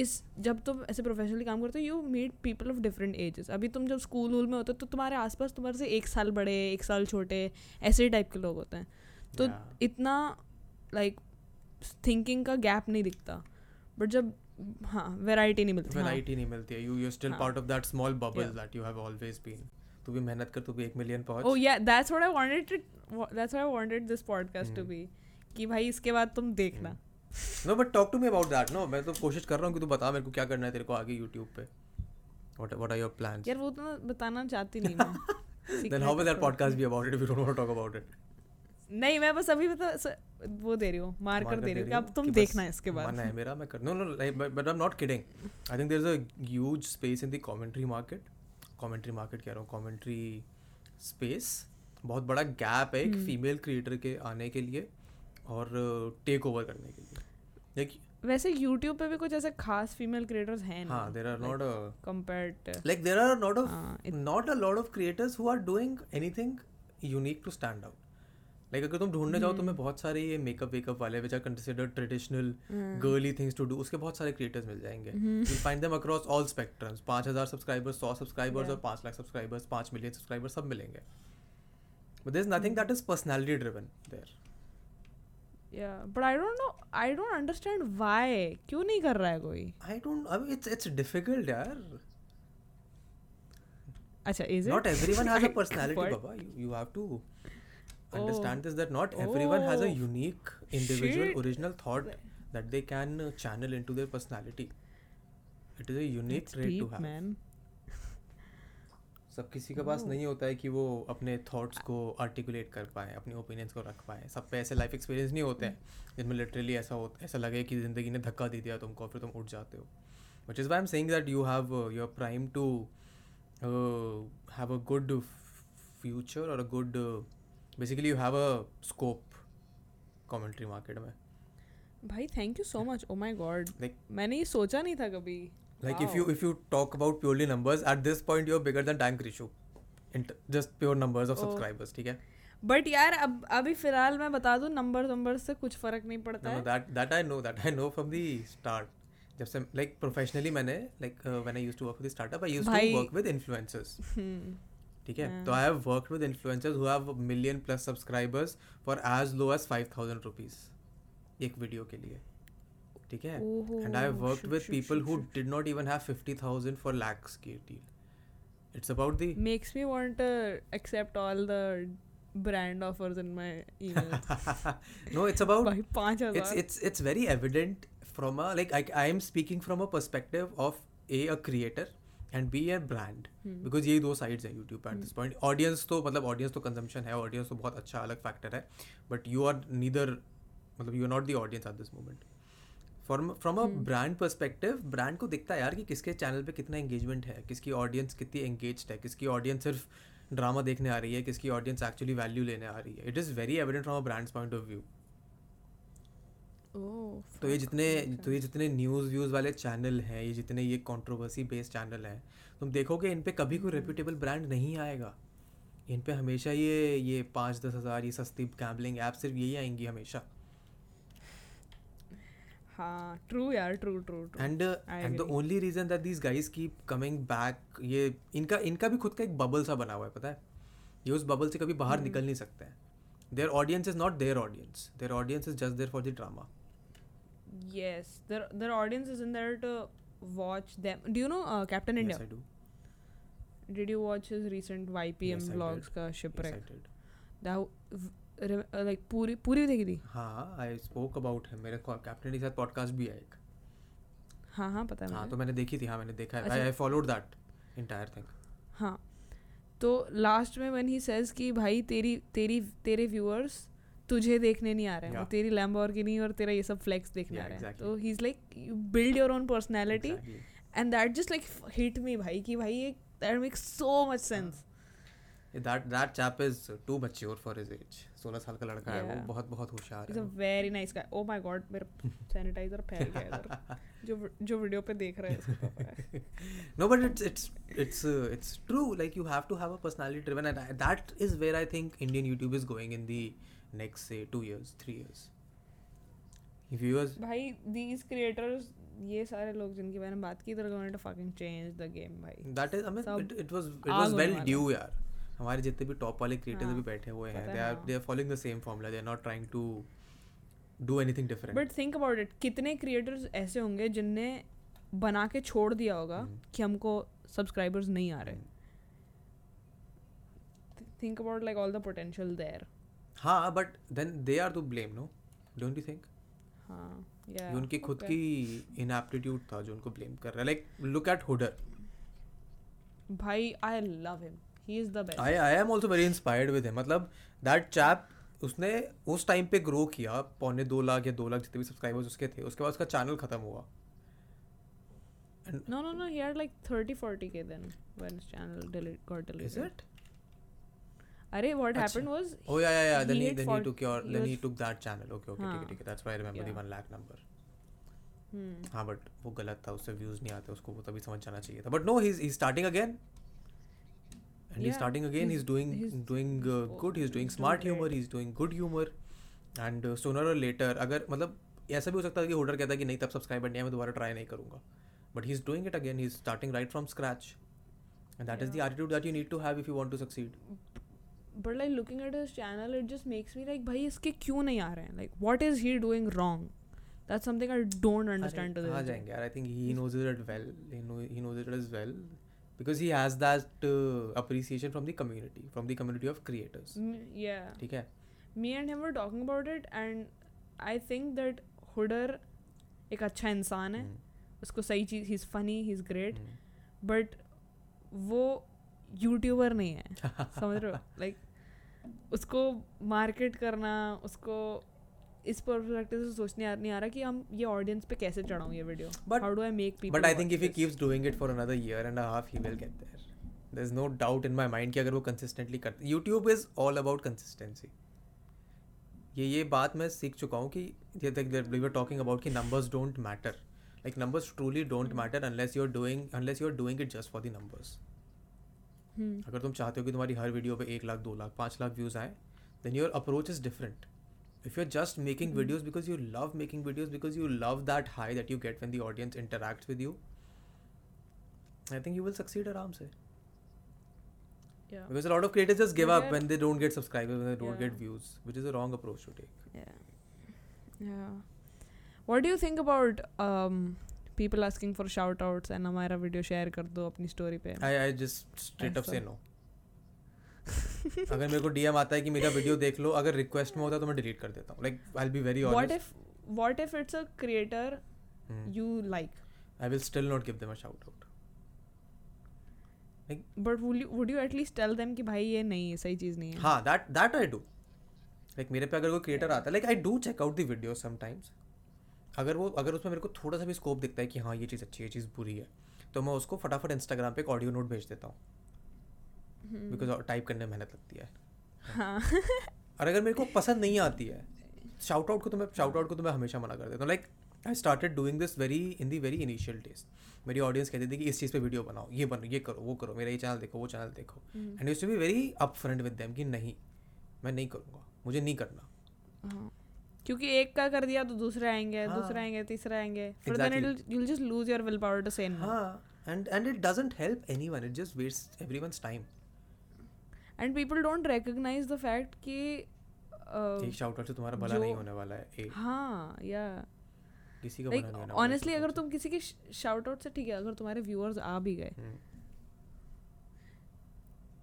इस जब तुम ऐसे प्रोफेशनली काम करते हो you meet people of different ages. अभी तुम जब स्कूल में होते हो तो तुम्हारे आसपास तुम्हारे से 1 साल बड़े, 1 साल छोटे, ऐसे ही टाइप के लोग होते हैं, तो इतना लाइक थिंकिंग का गैप नहीं दिखता. बट जब हाँ वैरायटी नहीं मिलती है, you still part of that small bubble that you have always been. तू भी मेहनत कर, तू भी 1 मिलियन पहुंच. Oh yeah, that's what I wanted this podcast to be, कि भाई इसके बाद तुम देखना. No, but talk to me about that. No, मैं तो कोशिश कर रहा हूँ कि तू बता मेरे को क्या करना है तेरे को आगे YouTube पे. What are your plans? यार वो तो ना बताना चाहती नहीं मैं. Then how will that podcast be about it if you don't want to talk about it? नहीं मैं बस अभी वो दे रही हूँ, मार्कर दे रही हूँ, अब तुम देखना इसके बाद. मन है मेरा मैं कर. No, but I'm not kidding. I think there's a huge space in the commentary market कह रहा हूँ, commentary space. बहुत बड़ा gap है एक female creator के आने के लिए और टेक ओवर करने के लिए. देखिए वैसे यूट्यूब पे भी कुछ ऐसे खास फीमेल क्रिएटर्स हैं ना. हाँ, there are not compared, like there are not a lot of creators who are doing anything unique to stand out. Like अगर तुम ढूंढने जाओ तुम्हें बहुत सारे ये मेकअप वेकअप वाले which are considered traditional girly things to do, उसके बहुत सारे क्रिएटर्स मिल जाएंगे. You find them across all spectrums, 5,000 subscribers, 100 subscribers और 5 लाख सब्सक्राइबर्स, 5 मिलियन सब्सक्राइबर्स, सब मिलेंगे. But there is nothing that is personality driven there. Yeah, but I don't understand why. क्यों नहीं कर रहा है कोई? It's difficult यार. अच्छा, is it? Not everyone has a personality, Baba. You have to understand this, that not everyone has a unique, individual, original thought that they can channel into their personality. It is a unique trait to have. Deep, man. सब किसी के पास नहीं होता है कि वो अपने thoughts को आर्टिकुलेट कर पाए, अपने ओपिनियंस को रख पाए। सब पे ऐसे लाइफ एक्सपीरियंस नहीं होते हैं जिनमें लिटरली ऐसा लगे कि ज़िंदगी ने धक्का दे दिया तुमको और फिर तुम उठ जाते हो। Which is why I am saying that you have your prime to have a good future और a good basically you have a scope commentary market में। भाई thank you so much, oh my god, मैंने ये सोचा नहीं था कभी। Like wow. if you talk about purely numbers at this point you're bigger than Tankrishu in just pure numbers of subscribers, ठीक है? But यार अब अभी फिलहाल मैं बता दूँ numbers से कुछ फर्क नहीं पड़ता है। No, that I know from the start. जब से like professionally मैंने like when I used to work with the startup I used to work with influencers. ठीक है? So I have worked with influencers who have 1 million+ subscribers for as low as 5,000 rupees एक video के लिए। ठीक है? And I work with people who did not even have 50,000 for lakhs की डील। It's about the makes me want to accept all the brand offers in my email. No it's about 5,000। It's very evident from a like I am speaking from a perspective of a creator and B a brand, because यही दो sides हैं YouTube at this point. Audience तो मतलब audience तो consumption है, audience तो बहुत अच्छा अलग फैक्टर है, बट यू आर नीदर, मतलब you are not the audience at this moment. From a brand perspective brand को दिखता है यार कि किसके चैनल पे कितना एंगेजमेंट है, किसकी ऑडियंस कितनी एंगेज्ड है, किसकी ऑडियंस सिर्फ ड्रामा देखने आ रही है, किसकी ऑडियंस एक्चुअली वैल्यू लेने आ रही है। It is very evident from a brand's point of view. तो ये जितने न्यूज़ व्यूज़ वाले चैनल हैं, ये जितने कंट्रोवर्सी बेस्ड चैनल हैं, तुम देखोगे इन पर कभी कोई रेप्यूटेबल ब्रांड नहीं आएगा। इन पर हमेशा ये 5-10 हज़ार ये सस्ती गैम्बलिंग ऐप सिर्फ यही आएंगी हमेशा। हाँ, true. And the only reason that these guys keep coming back, ये इनका भी खुद का एक बबल सा बना हुआ है, पता है? ये उस बबल से कभी बाहर निकल नहीं सकते हैं। Their audience is not their audience. Their audience is just there for the drama. Yes, their audience is in there to watch them. Do you know Captain India? Yes, I do. Did you watch his recent YPM vlogs का shipwreck? Yes, I did. पूरी देखी थी। हाँ, I spoke about him. मेरे captain के साथ podcast भी है एक। हाँ पता है। हाँ तो मैंने देखी थी, हाँ मैंने देखा है। I followed that entire thing. हाँ तो लास्ट में when he says कि भाई तेरे viewers तुझे देखने नहीं आ रहे हैं, तेरी Lamborghini और तेरा ये सब फ्लेक्स देखने आ रहे हैं। तो he's like you build your own personality and that just like hit me भाई कि भाई that makes so much sense. That chap is too mature for his age. 16 साल का लड़का है वो, बहुत होशियार है। He's a very nice guy. Oh my god, मेरा sanitizer फैल गया इधर। जो वीडियो पे देख रहे हैं। No, but it's true. Like you have to have a personality driven, and that is where I think Indian YouTube is going in the next say 2 years, 3 years. Viewers. भाई these creators, ये सारे लोग जिनकी मैंने बात की, they're going to fucking change the game भाई। That is, I mean, it was well due यार। हमारे जितने भी टॉप वाले क्रिएटर्स भी बैठे हुए हैं, they are following the same formula, they are not trying to do anything different. But think about it, कितने क्रिएटर्स ऐसे होंगे जिनने बना के छोड़ दिया होगा कि हमको सब्सक्राइबर्स नहीं आ रहे। Think about like all the potential there. हाँ, but then they are to blame, no? Don't you think? हाँ, yeah. ये उनकी खुद की inaptitude था जो उनको blame कर रहा है. Like look at Hooder. भाई I love him. He is the best. I am also very inspired with him. मतलब that chap उसने उस टाइम पे ग्रो किया, 2.25 लाख जितने भी सब्सक्राइबर्स उसके थे, उसके बाद उसका चैनल खत्म हुआ। No, he had like 30-40K then when his channel got deleted. Is it? अरे what happened was Oh yeah. Then he took that channel. Okay. That's why I remember the 1 lakh number. हाँ but वो गलत था, उससे views नहीं आते, उसको वो तभी समझ जाना चाहिए था। But no, he's starting again. And he's starting again, he's doing good, he's doing smart humor, he's doing good humor. And sooner or later, अगर मतलब ऐसा भी हो सकता है कि होल्डर कहता है कि नहीं तब सब्सक्राइबर नहीं है, मैं दोबारा ट्राई नहीं करूँगा. But he's doing it again, he's starting right from scratch. And that is the attitude that you need to have if you want to succeed. But like looking at his channel, it just makes me like भाई इसके क्यों नहीं आ रहे हैं? Like what is he doing wrong? That's something I don't understand to this day. हाँ जाएंगे यार, I think he knows it well, he knows it as well. Because he has that appreciation from the community of creators. Yeah. ठीक है. Me and him were talking about it, and I think that Hooder एक अच्छा इंसान है. उसको सही चीज़. He's funny. He's great. But वो यूट्यूबर नहीं है, समझ रहे हो? लाइक उसको मार्केट करना, उसको इस परस्पेक्टिव से सोचने नहीं आ रहा कि हम ये ऑडियंस पे कैसे चढ़ाऊं ये video, how do I make people. But I think if he keeps doing it for another year and a half he will get there. There is no doubt in my mind कि अगर वो consistently करते. YouTube is all about consistency. ये बात मैं सीख चुका हूँ कि वी वर टॉकिंग अबाउट कि numbers don't matter. Like numbers truly don't matter unless you are doing it just for the numbers. अगर तुम चाहते हो कि तुम्हारी हर वीडियो पे 1 लाख 2 लाख 5 लाख व्यूज़ आए, then your approach is different. If you're just making videos because you love making videos, because you love that high that you get when the audience interacts with you, I think you will succeed aram se. Yeah. Because a lot of creators just give up when they don't get subscribers, when they don't get views, which is a wrong approach to take. Yeah. Yeah. What do you think about people asking for shout outs and hamara video share kar do apni story pe? I just straight up say no. अगर मेरे को DM आता है कि मेरा video देख लो, अगर request में होता तो मैं डिलीट कर देता हूँ. Like I will be very honest. What if it's a creator you like, I will still not give them a shout out. Like but would you at least tell them कि भाई ये नहीं है, सही चीज नहीं है. हां, दैट आई डू. लाइक मेरे पे अगर कोई क्रिएटर आता है, like I do check out the video sometimes. अगर उसमें मेरे को थोड़ा सा भी स्कोप दिखता है कि हाँ ये चीज़ अच्छी है, ये चीज़ बुरी है, तो मैं उसको फटाफट इंस्टाग्राम पे एक ऑडियो नोट भेज देता हूँ. बिकॉज टाइप करने में मेहनत लगती है. हाँ. और अगर मेरे को पसंद नहीं आती है, शाउट आउट को तो मैं हमेशा मना कर देता हूँ. Like I started doing this very initial days. मेरी ऑडियंस कहती थी कि इस चीज़ पे वीडियो बनाओ, ये बनो, ये करो, वो करो, मेरा ये चैनल देखो, वो चैनल देखो. And used to be very upfront with them कि नहीं, मैं नहीं करूँगा, मुझे नहीं करना. क्योंकि एक का कर दिया तो दूसरे आएंगे, तीसरे आएंगे. You'll just lose your willpower to say no. And it doesn't help anyone. It just wastes everyone's time. And people don't recognize the fact कि एक shout out से तुम्हारा भला नहीं होने वाला है. हाँ, yeah. किसी का भला नहीं होना. Honestly, अगर तुम किसी के shout out से ठीक है, अगर तुम्हारे viewers आ भी गए,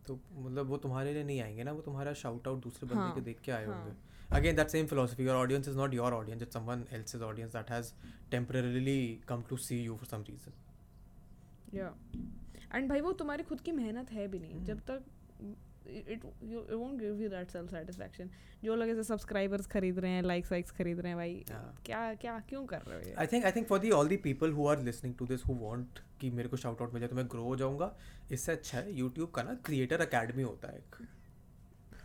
तो मतलब वो तुम्हारे लिए नहीं आएंगे ना, वो तुम्हारा shout out दूसरे बंदे के देख के आए होंगे. Again, that same philosophy. Your audience is not your audience. It's someone else's audience that has temporarily come to see you for some reason. Yeah. And भाई वो तुम्हारी खुद की मेहनत है भी नहीं. जब तक it won't give you that self satisfaction. जो लोग ऐसे subscribers खरीद रहे हैं, likes खरीद रहे हैं, भाई क्या क्यों कर रहे हो ये? I think for the all the people who are listening to this who want कि मेरे को shout out मिल जाए तो मैं grow हो जाऊँगा, इससे अच्छा है YouTube का ना Creator Academy होता है एक.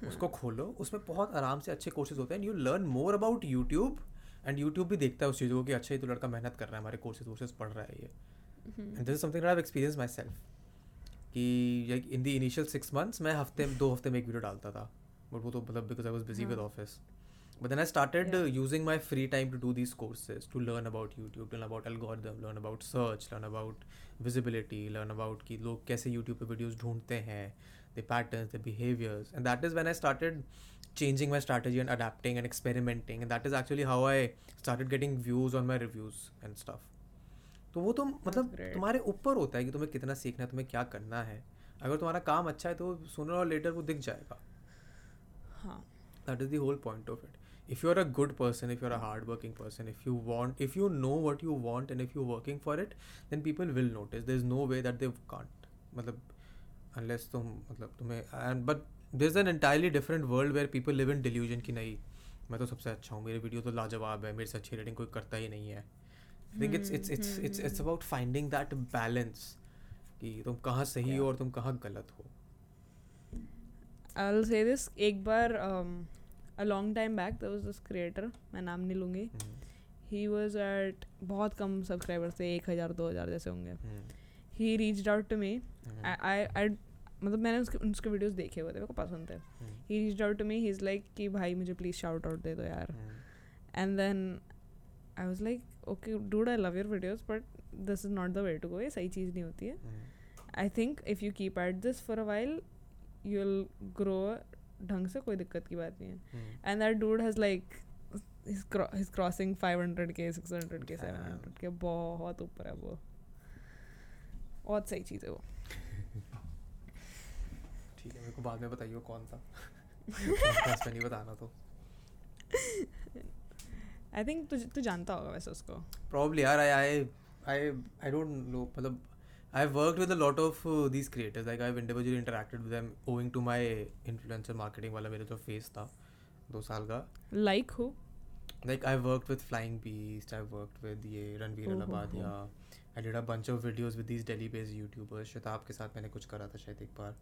उसको खोलो, उसमें बहुत आराम से अच्छे कोर्सेज होते हैं. And you learn more about YouTube. And YouTube भी देखता है उस चीज़ को कि अच्छा ये तो लड़का मेहनत कर रहा है, हमारे कोर्सेज वोर्सेज पढ़ रहा है ये. And this is something I have experience myself कि इन द इनिशियल 6 months मैं दो हफ्ते में एक वीडियो डालता था. बट वो तो मतलब because I was busy with office. But then I started using my free time to do these courses, to learn about YouTube, learn about algorithm, learn about search, learn about visibility, learn about कि लोग कैसे YouTube पर videos ढूंढते हैं, the patterns, the behaviors. And that is when I started changing my strategy and adapting and experimenting. And that is actually how I started getting views on my reviews and stuff. तो वो तो मतलब तुम्हारे ऊपर होता है कि तुम्हें कितना सीखना है, तुम्हें क्या करना है. अगर तुम्हारा काम अच्छा है तो sooner or later वो दिख जाएगा. हाँ. That is the whole point of it. If you are a good person, if you are a hardworking person, if you know what you want and if you are working for it, then people will notice. There is no way that they can't. मतलब unless तुम मतलब तुम्हें and but there's an entirely different world where people live in delusion कि नहीं मैं तो सबसे अच्छा हूँ, मेरे वीडियो तो लाजवाब है, मेरे से अच्छी रेटिंग कोई करता ही नहीं है. I think it's about finding that balance कि तुम कहाँ सही हो और तुम कहाँ गलत हो. I'll say this, एक बार a long time back there was this creator, मैं नाम नहीं लूँगी, he was at बहुत कम subscribers थे, 1,000-2,000 जैसे होंगे. He reached out to me. I मतलब मैंने उसके वीडियोस देखे हुए थे, मेरे को पसंद थे. He reached out to me. He's like कि भाई मुझे प्लीज़ shout out दे दो यार. And then I was like, okay dude, I love your videos, but this is not the way to go. ये सही चीज़ नहीं होती है. I think if you keep at this for a while, you'll grow ढंग से, कोई दिक्कत की बात नहीं है. And that dude has like he's crossing 500k, 600k, 700k, बहुत ऊपर है वो. बहुत सही चीज़ है वो. ठीक है, मेरे को बाद में बताइए कौन था. पॉडकास्ट में नहीं बताना. तो आई थिंक तू जानता होगा वैसे उसको. प्रॉब्ली यार आई डोंट नो, मतलब I've worked with a lot of these creators. Like I've individually interacted with them owing to my influencer marketing वाला मेरा जो फेस था 2 साल का. Like who? Like I've worked with Flying Beast. I've worked with ये Ranveer Allahbadia. I did a bunch of videos with these Delhi-based YouTubers. शताब के साथ मैंने कुछ करा था शायद एक बार.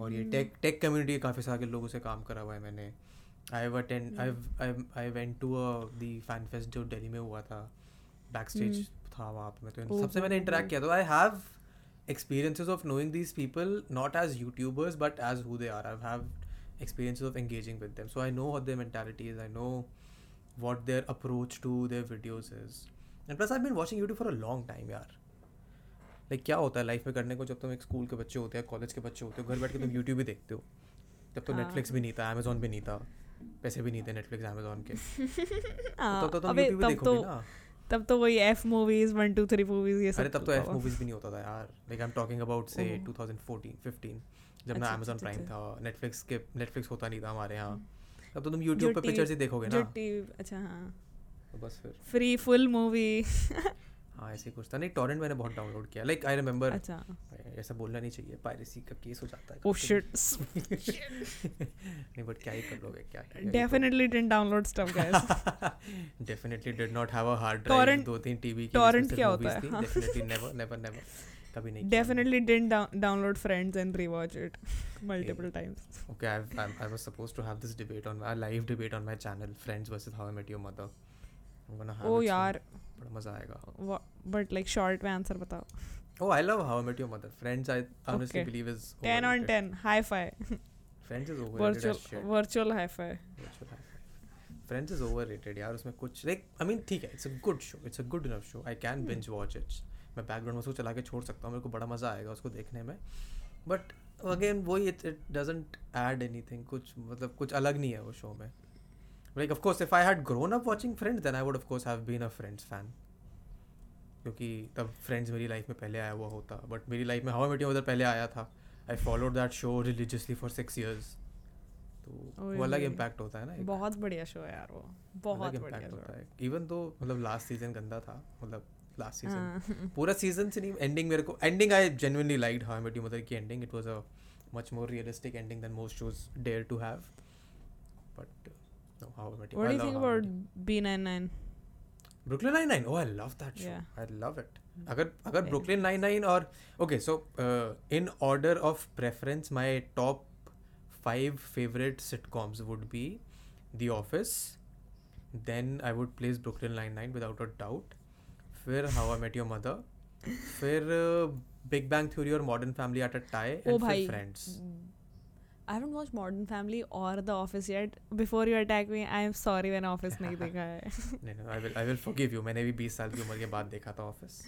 और ये tech community के काफ़ी सारे लोगों से काम करा हुआ है मैंने. I went to the fan fest जो दिल्ली में हुआ था. Backstage था वहाँ पे मैं तो सबसे मैंने interact किया. तो I have experiences of knowing these people not as YouTubers but as who they are. I've had experiences of engaging with them. So I know what their mentality is. I know what their approach to their videos is. And plus I've been watching YouTube for a long time यार. Like क्या होता है life में करने को जब तुम एक स्कूल के बच्चे होते हो, कॉलेज के बच्चे होते हो, घर बैठ के तुम YouTube भी देखते हो. जब तो Netflix भी नहीं था, Amazon भी नहीं था, पैसे भी नहीं थे Netflix, Amazon के. तो तुम YouTube भी देखोगे ना. तब तो वही F movies 1 2 3 movies ये सब. अरे तब तो F movies भी नहीं होता था यार. Like I'm talking about say 2014-15 जब ना Amazon Prime था, Netflix होता नहीं था हमारे यहाँ. तब तो तुम YouTube पे पिक्चर्स ही देखोगे ना. अच्छा हाँ बस फिर फ्री फुल मूवी हाँ ऐसे कुछ था नहीं. टॉरेंट मैंने बहुत डाउनलोड किया. Like I remember. अच्छा ऐसा बोलना नहीं चाहिए, पायरेसी का केस हो जाता है. ओह शिट नहीं बट क्या ही कर लोगे. क्या definitely didn't download stuff guys. Definitely did not have a hard drive. 2-3 TB की टॉरेंट क्या होता है. डेफिनेटली नेवर नेवर नेवर कभी नहीं. Definitely didn't download Friends and rewatch it multiple times. Okay I was supposed to have this debate on my live debate on my channel Friends versus How I Met Your Mother. Oh यार बड़ा मजा आएगा. But like short में answer बताओ. Oh I love How I Met Your Mother. Friends I honestly believe is 10 on 10 high five. Friends is overrated. Virtual high five. Friends is overrated यार. उसमें कुछ like I mean ठीक है. It's a good show. It's a good enough show. I can binge watch it. मैं background में उसको चला के छोड़ सकता हूँ. मेरे को बड़ा मजा आएगा उसको देखने में. But again वही it doesn't add anything. कुछ मतलब कुछ अलग नहीं है वो शो में. Like of course if I had grown up watching Friends then I would of course have been a Friends fan क्योंकि तब Friends मेरी लाइफ में पहले आया हुआ होता. But मेरी लाइफ में How I Met Your Mother पहले आया था. I followed that show religiously for 6 years. तो वो अलग impact होता है ना. बहुत बढ़िया show है यार वो. बहुत बढ़िया होता है. Even though मतलब last season गंदा था. मतलब last season पूरा season से नहीं. Ending मेरे को ending I genuinely liked How I Met Your Mother की ending. It was a much more realistic ending than most shows dare to have. But no, what do you think about B99? Brooklyn Nine-Nine? Oh, I love that show. Yeah. I love it. Agar Brooklyn Nine-Nine or... Okay, so in order of preference, my top 5 favorite sitcoms would be The Office. Then I would place Brooklyn Nine-Nine without a doubt. Then How I Met Your Mother. Then Big Bang Theory or Modern Family at a tie. And then Friends. I haven't watched Modern Family or The Office yet. Before you attack me, I am sorry when Office नहीं देखा है. No, I will forgive you. मैंने भी 20 साल की उम्र के बाद देखा था Office.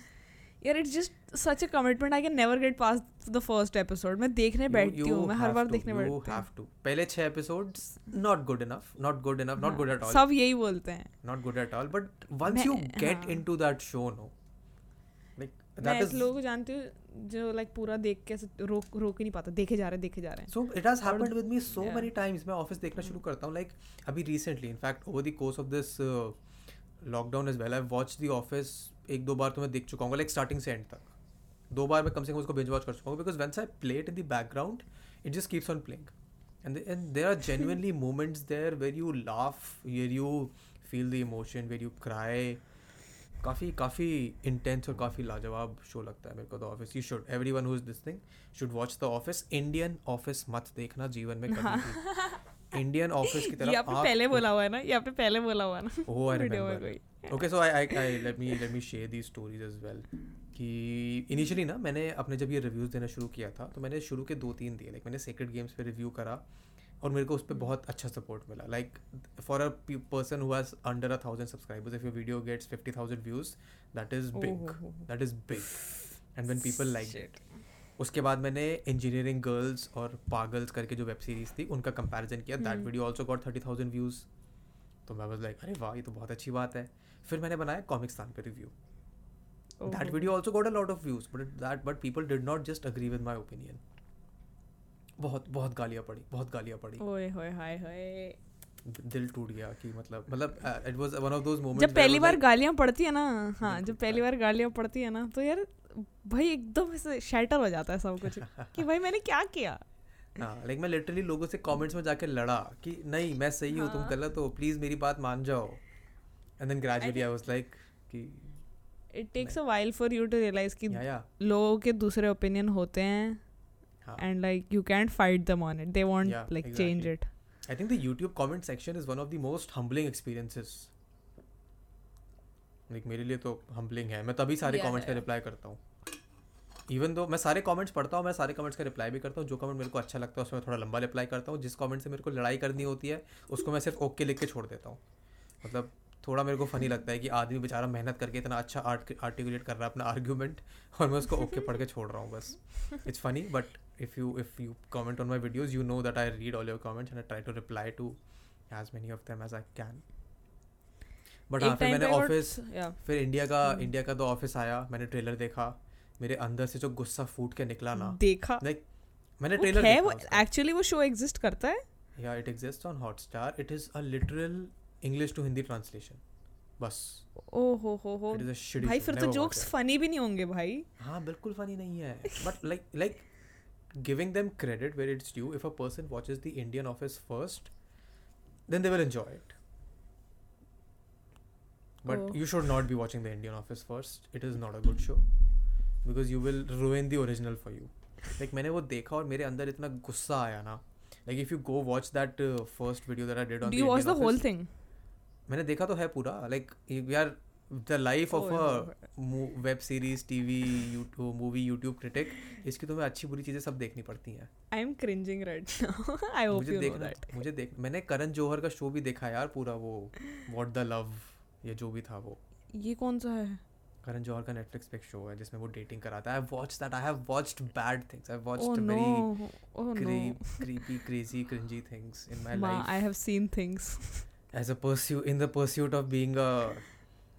यार it's just such a commitment. I can never get past the first episode. मैं देखने बैठती हूँ. मैं हर बार देखने बैठती हूँ. You have to. पहले 6 episodes not good enough, not good at all. सब यही बोलते हैं. Not good at all. But once you get into that show, no. मैं ऐसे लोगों को जानती हूँ जो लाइक पूरा देख के रोक ही नहीं पाता. देखे जा रहे हैं so it has happened with me so many times. मैं ऑफिस देखना शुरू करता हूँ लाइक अभी recently in fact over the course of this lockdown as well I watch the Office 1-2 बार तो मैं देख चुका हूँ लाइक स्टार्टिंग से एंड तक. 2 बार मैं कम से कम उसको बिंज वॉच कर चुका हूँ because once I play it in the background it just keeps on playing and there are genuinely moments there where you laugh where you feel the emotion where you cry. काफ़ी intense और काफ़ी लाजवाब show लगता है मेरे को the Office. You should everyone who is this thing should watch the Office. Indian Office मत देखना जीवन में कभी. इंडियन ऑफिस की तरफ आप पहले बोला हुआ है ना. ये आपने पहले बोला हुआ ना. Oh I remember. Okay so I let me share the stories as well कि इनिशियली ना मैंने अपने जब ये रिव्यूज़ देना शुरू किया था तो मैंने शुरू के 2-3 दिए. लाइक मैंने सेक्रेट गेम्स पे रिव्यू करा और मेरे को उस पर बहुत अच्छा सपोर्ट मिला. Like for a person who has under 1,000 subscribers if your video gets 50,000 views that is big and when people like it. उसके बाद मैंने इंजीनियरिंग गर्ल्स और पागल्स करके जो वेब सीरीज थी उनका कंपैरिजन किया. That video also got 30,000 views. तो मैं वाज लाइक अरे वाह ये तो बहुत अच्छी बात है. फिर मैंने बनाया कॉमिक्सस्तान का review. That video also got a lot of views but people did not just agree with my opinion. बहुत गालियाँ पड़ी. ओए हाय दिल टूट गया कि मतलब it was one of those moments. जब पहली बार गालियाँ पड़ती है ना तो यार भाई एकदम ऐसे शैटर हो जाता है सब कुछ कि भाई मैंने क्या किया। हाँ लाइक मैं लिटरली लोगों से कमेंट्स में जाके लड़ा कि नहीं मैं सही हूँ तुम गलत हो प्लीज़ मेरी बात मान जाओ and then gradually I was like कि it takes a while for you to realise कि लोगों के दूसरे ओपिनियन होते हैं and like you can't fight them on it they want like change it. I think the YouTube comment section is one of the most humbling experiences. Like मेरे लिए तो humbling है, मैं तभी सारे कमेंट्स का रिप्लाई करता हूँ। इवन दो मैं सारे कमेंट्स पढ़ता हूँ, मैं सारे कमेंट्स का रिप्लाई भी करता हूँ। जो कमेंट मेरे को अच्छा लगता है उसमें थोड़ा लंबा रिप्लाई करता हूँ, जिस कमेंट से मेरे को लड़ाई करनी होती है उसको मैं सिर्फ ओके लिख के छोड़ देता हूँ। मतलब थोड़ा मेरे को फनी लगता है कि आदमी बेचारा मेहनत करके इतना अच्छा आर्टिकुलेट कर रहा है अपना आर्ग्यूमेंट और मैं उसको ओके पढ़ के छोड़ रहा हूँ बस। It's funny but if you comment on my videos you know that I read all your comments and I try to reply to as many of them as I can. But हाँ, फिर मैंने office फिर India का तो office आया, मैंने trailer देखा, मेरे अंदर से जो गुस्सा फूट के निकला ना देखा लाइक मैंने ट्रेलर देखा। एक्चुअली वो शो एग्जिस्ट करता है या it exist on Hotstar. It is a literal English to Hindi translation बस। ओ हो इट इज अ शिट भाई, फिर तो जोक्स फनी भी नहीं होंगे भाई। हाँ बिल्कुल फनी नहीं है but like giving them credit where it's due, if a person watches the Indian Office first then they will enjoy it. But you should not be watching The Indian Office first. It is not a good show because you will ruin the original for you. Like मैंने वो देखा और मेरे अंदर इतना गुस्सा आया ना। Like if you go watch that first video that I did on. Do you watch the whole thing? मैंने देखा तो है पूरा। Like यार the life of a web series, TV, YouTube, movie, YouTube critic. इसकी तो मैं अच्छी बुरी चीजें सब देखनी पड़ती हैं। I am cringing right now. I hope you know that. मैंने करण जौहर का शो भी देखा यार पूरा, वो What the Love ये जो भी था वो। ये कौन सा है? करण जौहर का नेटफ्लिक्स पे एक शो है जिसमें वो डेटिंग कराता है। I have watched that, I have watched bad things, I have watched very creepy crazy cringy things in my life. I have seen things as a pursue in the pursuit of being a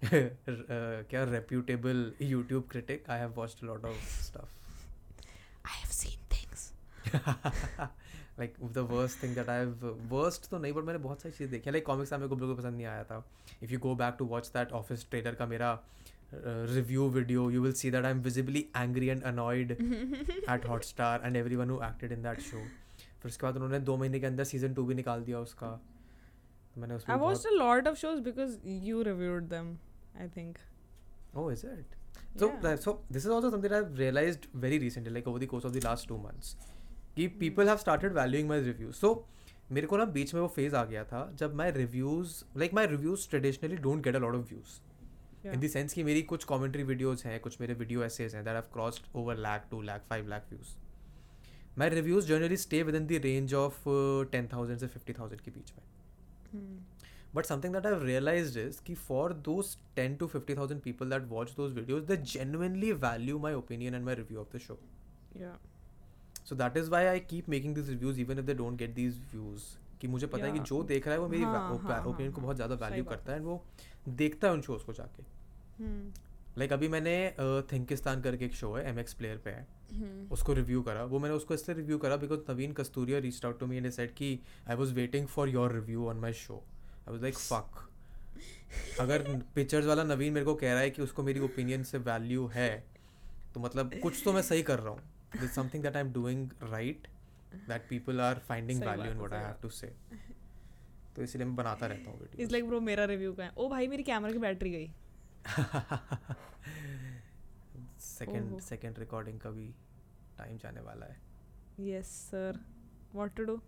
क्या reputable YouTube critic. I have watched a lot of stuff. I have seen things like the worst thing that I have worst तो नहीं but मैंने बहुत सारी चीज़ें देखी है। Like comics मेरे को बिल्कुल पसंद नहीं आया था। If you go back to watch that Office trailer का मेरा review video you will see that I am visibly angry and annoyed at Hotstar and every one who acted in that show. फिर उसके बाद उन्होंने 2 महीने के अंदर season 2 भी निकाल दिया उसका। मैंने उसमें I watched a lot of shows because you reviewed them I think. Oh is it? So this is also something I have realised very recently like over the course of the last 2 months कि people have started valuing my reviews. So मेरे को ना बीच में वो phase आ गया था जब my reviews like my reviews traditionally don't get a lot of views in the sense कि मेरी कुछ कॉमेंट्री वीडियोज हैं, कुछ मेरे वीडियो एसेज हैं that have crossed over 100,000, 200,000, 500,000 views. My reviews generally stay within the range of 10,000 से 50,000 के बीच में। But something that I realised is कि for those 10,000 to 50,000 people that watch those videos they genuinely value my opinion and my review of the show. So that is why I keep making these reviews even if they don't get these views. कि मुझे पता है कि जो देख रहा है वो मेरी ओपिनियन को बहुत ज़्यादा वैल्यू करता है एंड वो देखता है उन शोज़ को जाके। लाइक अभी मैंने थिंकिस्तान करके एक शो है MX प्लेयर पे है, उसको रिव्यू करा। वो मैंने उसको इसलिए रिव्यू करा because Naveen Kasturia reached out to me and said कि I was waiting for your review on my show. I was like fuck, अगर पिक्चर्स वाला नवीन मेरे को कह रहा है कि उसको मेरी ओपिनियन से वैल्यू है तो मतलब कुछ तो मैं सही कर रहा हूँ। There's something that I'm doing right that people are finding value in what I have to say. तो इसलिए मैं बनाता रहता हूँ वीडियो। It's like bro मेरा review का है। ओ भाई मेरी कैमरा की बैटरी गई। Second recording का भी time जाने वाला है। Yes sir. What to do?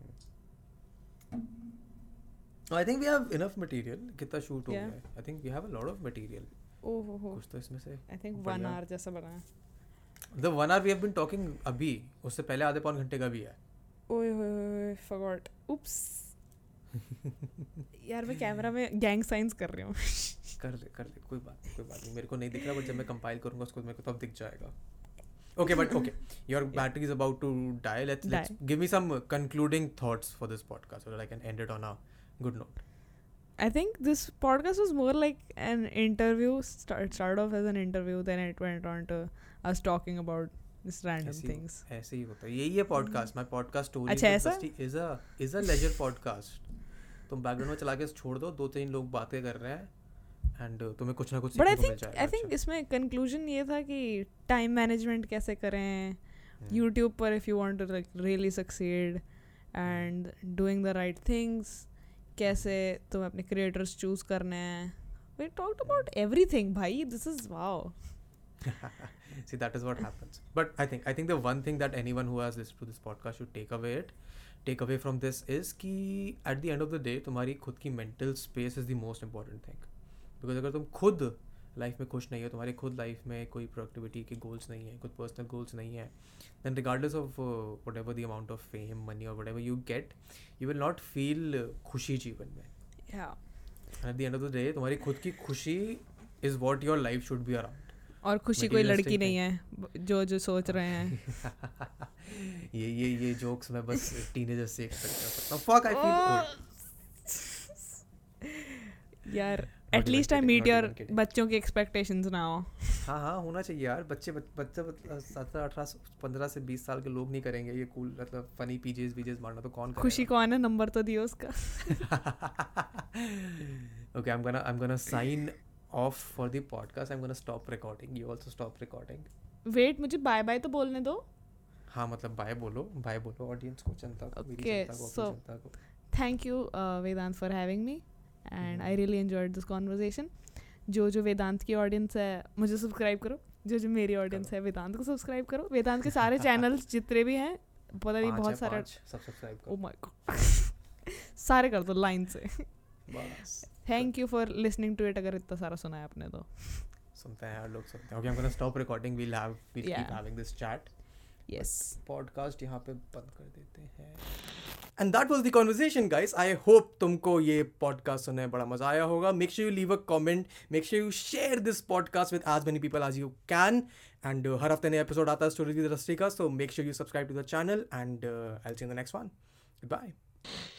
I think we have enough material. कितना shoot हो गया है? I think we have a lot of material. Oh. कुछ तो इसमें से। I think 1 hour जैसा बना है। The 1 hour we have been talking अभी उससे पहले आधे पौन घंटे का भी है। ओए forgot oops यार मैं कैमरा में गैंग साइंस कर रही हूँ। कर दे कोई बात नहीं, मेरे को नहीं दिख रहा बट जब मैं कंपाइल करूँगा उसको मेरे को तब दिख जाएगा। Okay your battery is about to die. Let's give me some concluding thoughts for this podcast so that I can end it on a good note. I think this podcast was more like an interview. Started off as an interview, then it went on to us talking about these random things. ऐसे ही होता है, यही है podcast. My podcast story is a leisure podcast. तुम background में चला के छोड़ दो, 2-3 लोग बातें कर रहे हैं एंड तुम्हें कुछ ना कुछ सीखने को मिल जाएगा। आई थिंक इसमें कंक्लूजन ये था कि टाइम मैनेजमेंट कैसे करें यूट्यूब पर if you want to really succeed and doing the right things, कैसे तुम्हें अपने क्रिएटर्स चूज करने हैं। वी टॉक्ड अबाउट एवरीथिंग भाई, this is wow. See, that is what happens. But I think the one thing that anyone who has listened to this podcast should take away from this is कि at the end of the day तुम्हारी खुद की mental space is the most important thing. Because अगर तुम खुद life में खुश नहीं हो, तुम्हारी खुद लाइफ में कोई प्रोडक्टिविटी के गोल्स नहीं है, कोई पर्सनल गोल्स नहीं है, then regardless of whatever the amount of fame, money or whatever you get, you will not feel खुशी जीवन में. Yeah. And at the end of the day तुम्हारी खुद की खुशी is what your life should be around. और खुशी कोई लड़की नहीं है जो जो सोच रहे हैं। ये जोक्स मैं बस टीनेजर से एक्सपेक्ट करता हूं। यार एटलीस्ट आई मीट योर बच्चों की एक्सपेक्टेशंस ना हो। हाँ होना चाहिए यार, बच्चे 17-18-15 से 20 साल के लोग नहीं करेंगे ये कूल मतलब फनी पीजेस बीजेस मारना तो कौन करेगा। खुशी कौन है, नंबर तो दियो उसका। Okay I am gonna sign off for the podcast. I'm going to stop recording. You also stop recording. Wait, मुझे bye bye तो बोलने दो। हाँ मतलब bye बोलो audience को, जनता को, मेरी जनता को, अपनी जनता को। Thank you Vedant for having me and I really enjoyed this conversation. जो वेदांत की audience है मुझे subscribe करो, जो मेरी audience है वेदांत को subscribe करो। वेदांत के सारे channels जितने भी हैं पता नहीं बहुत सारे सब subscribe करो। Oh my god सारे कर दो line से। Thank you for listening to it. अगर इतना सारा सुना है आपने तो सुनते हैं यार लोग सुनते हैं। Okay, I'm gonna stop recording. We'll keep having this chat. Yes. Podcast यहाँ पे बंद कर देते हैं। And that was the conversation, guys. I hope तुमको ये podcast सुनने में बड़ा मजा आया होगा. Make sure you leave a comment. Make sure you share this podcast with as many people as you can. And हर हफ्ते नया episode आता है स्टोरीज की दृष्टि का. So make sure you subscribe to the channel. And I'll see you in the next one. Goodbye.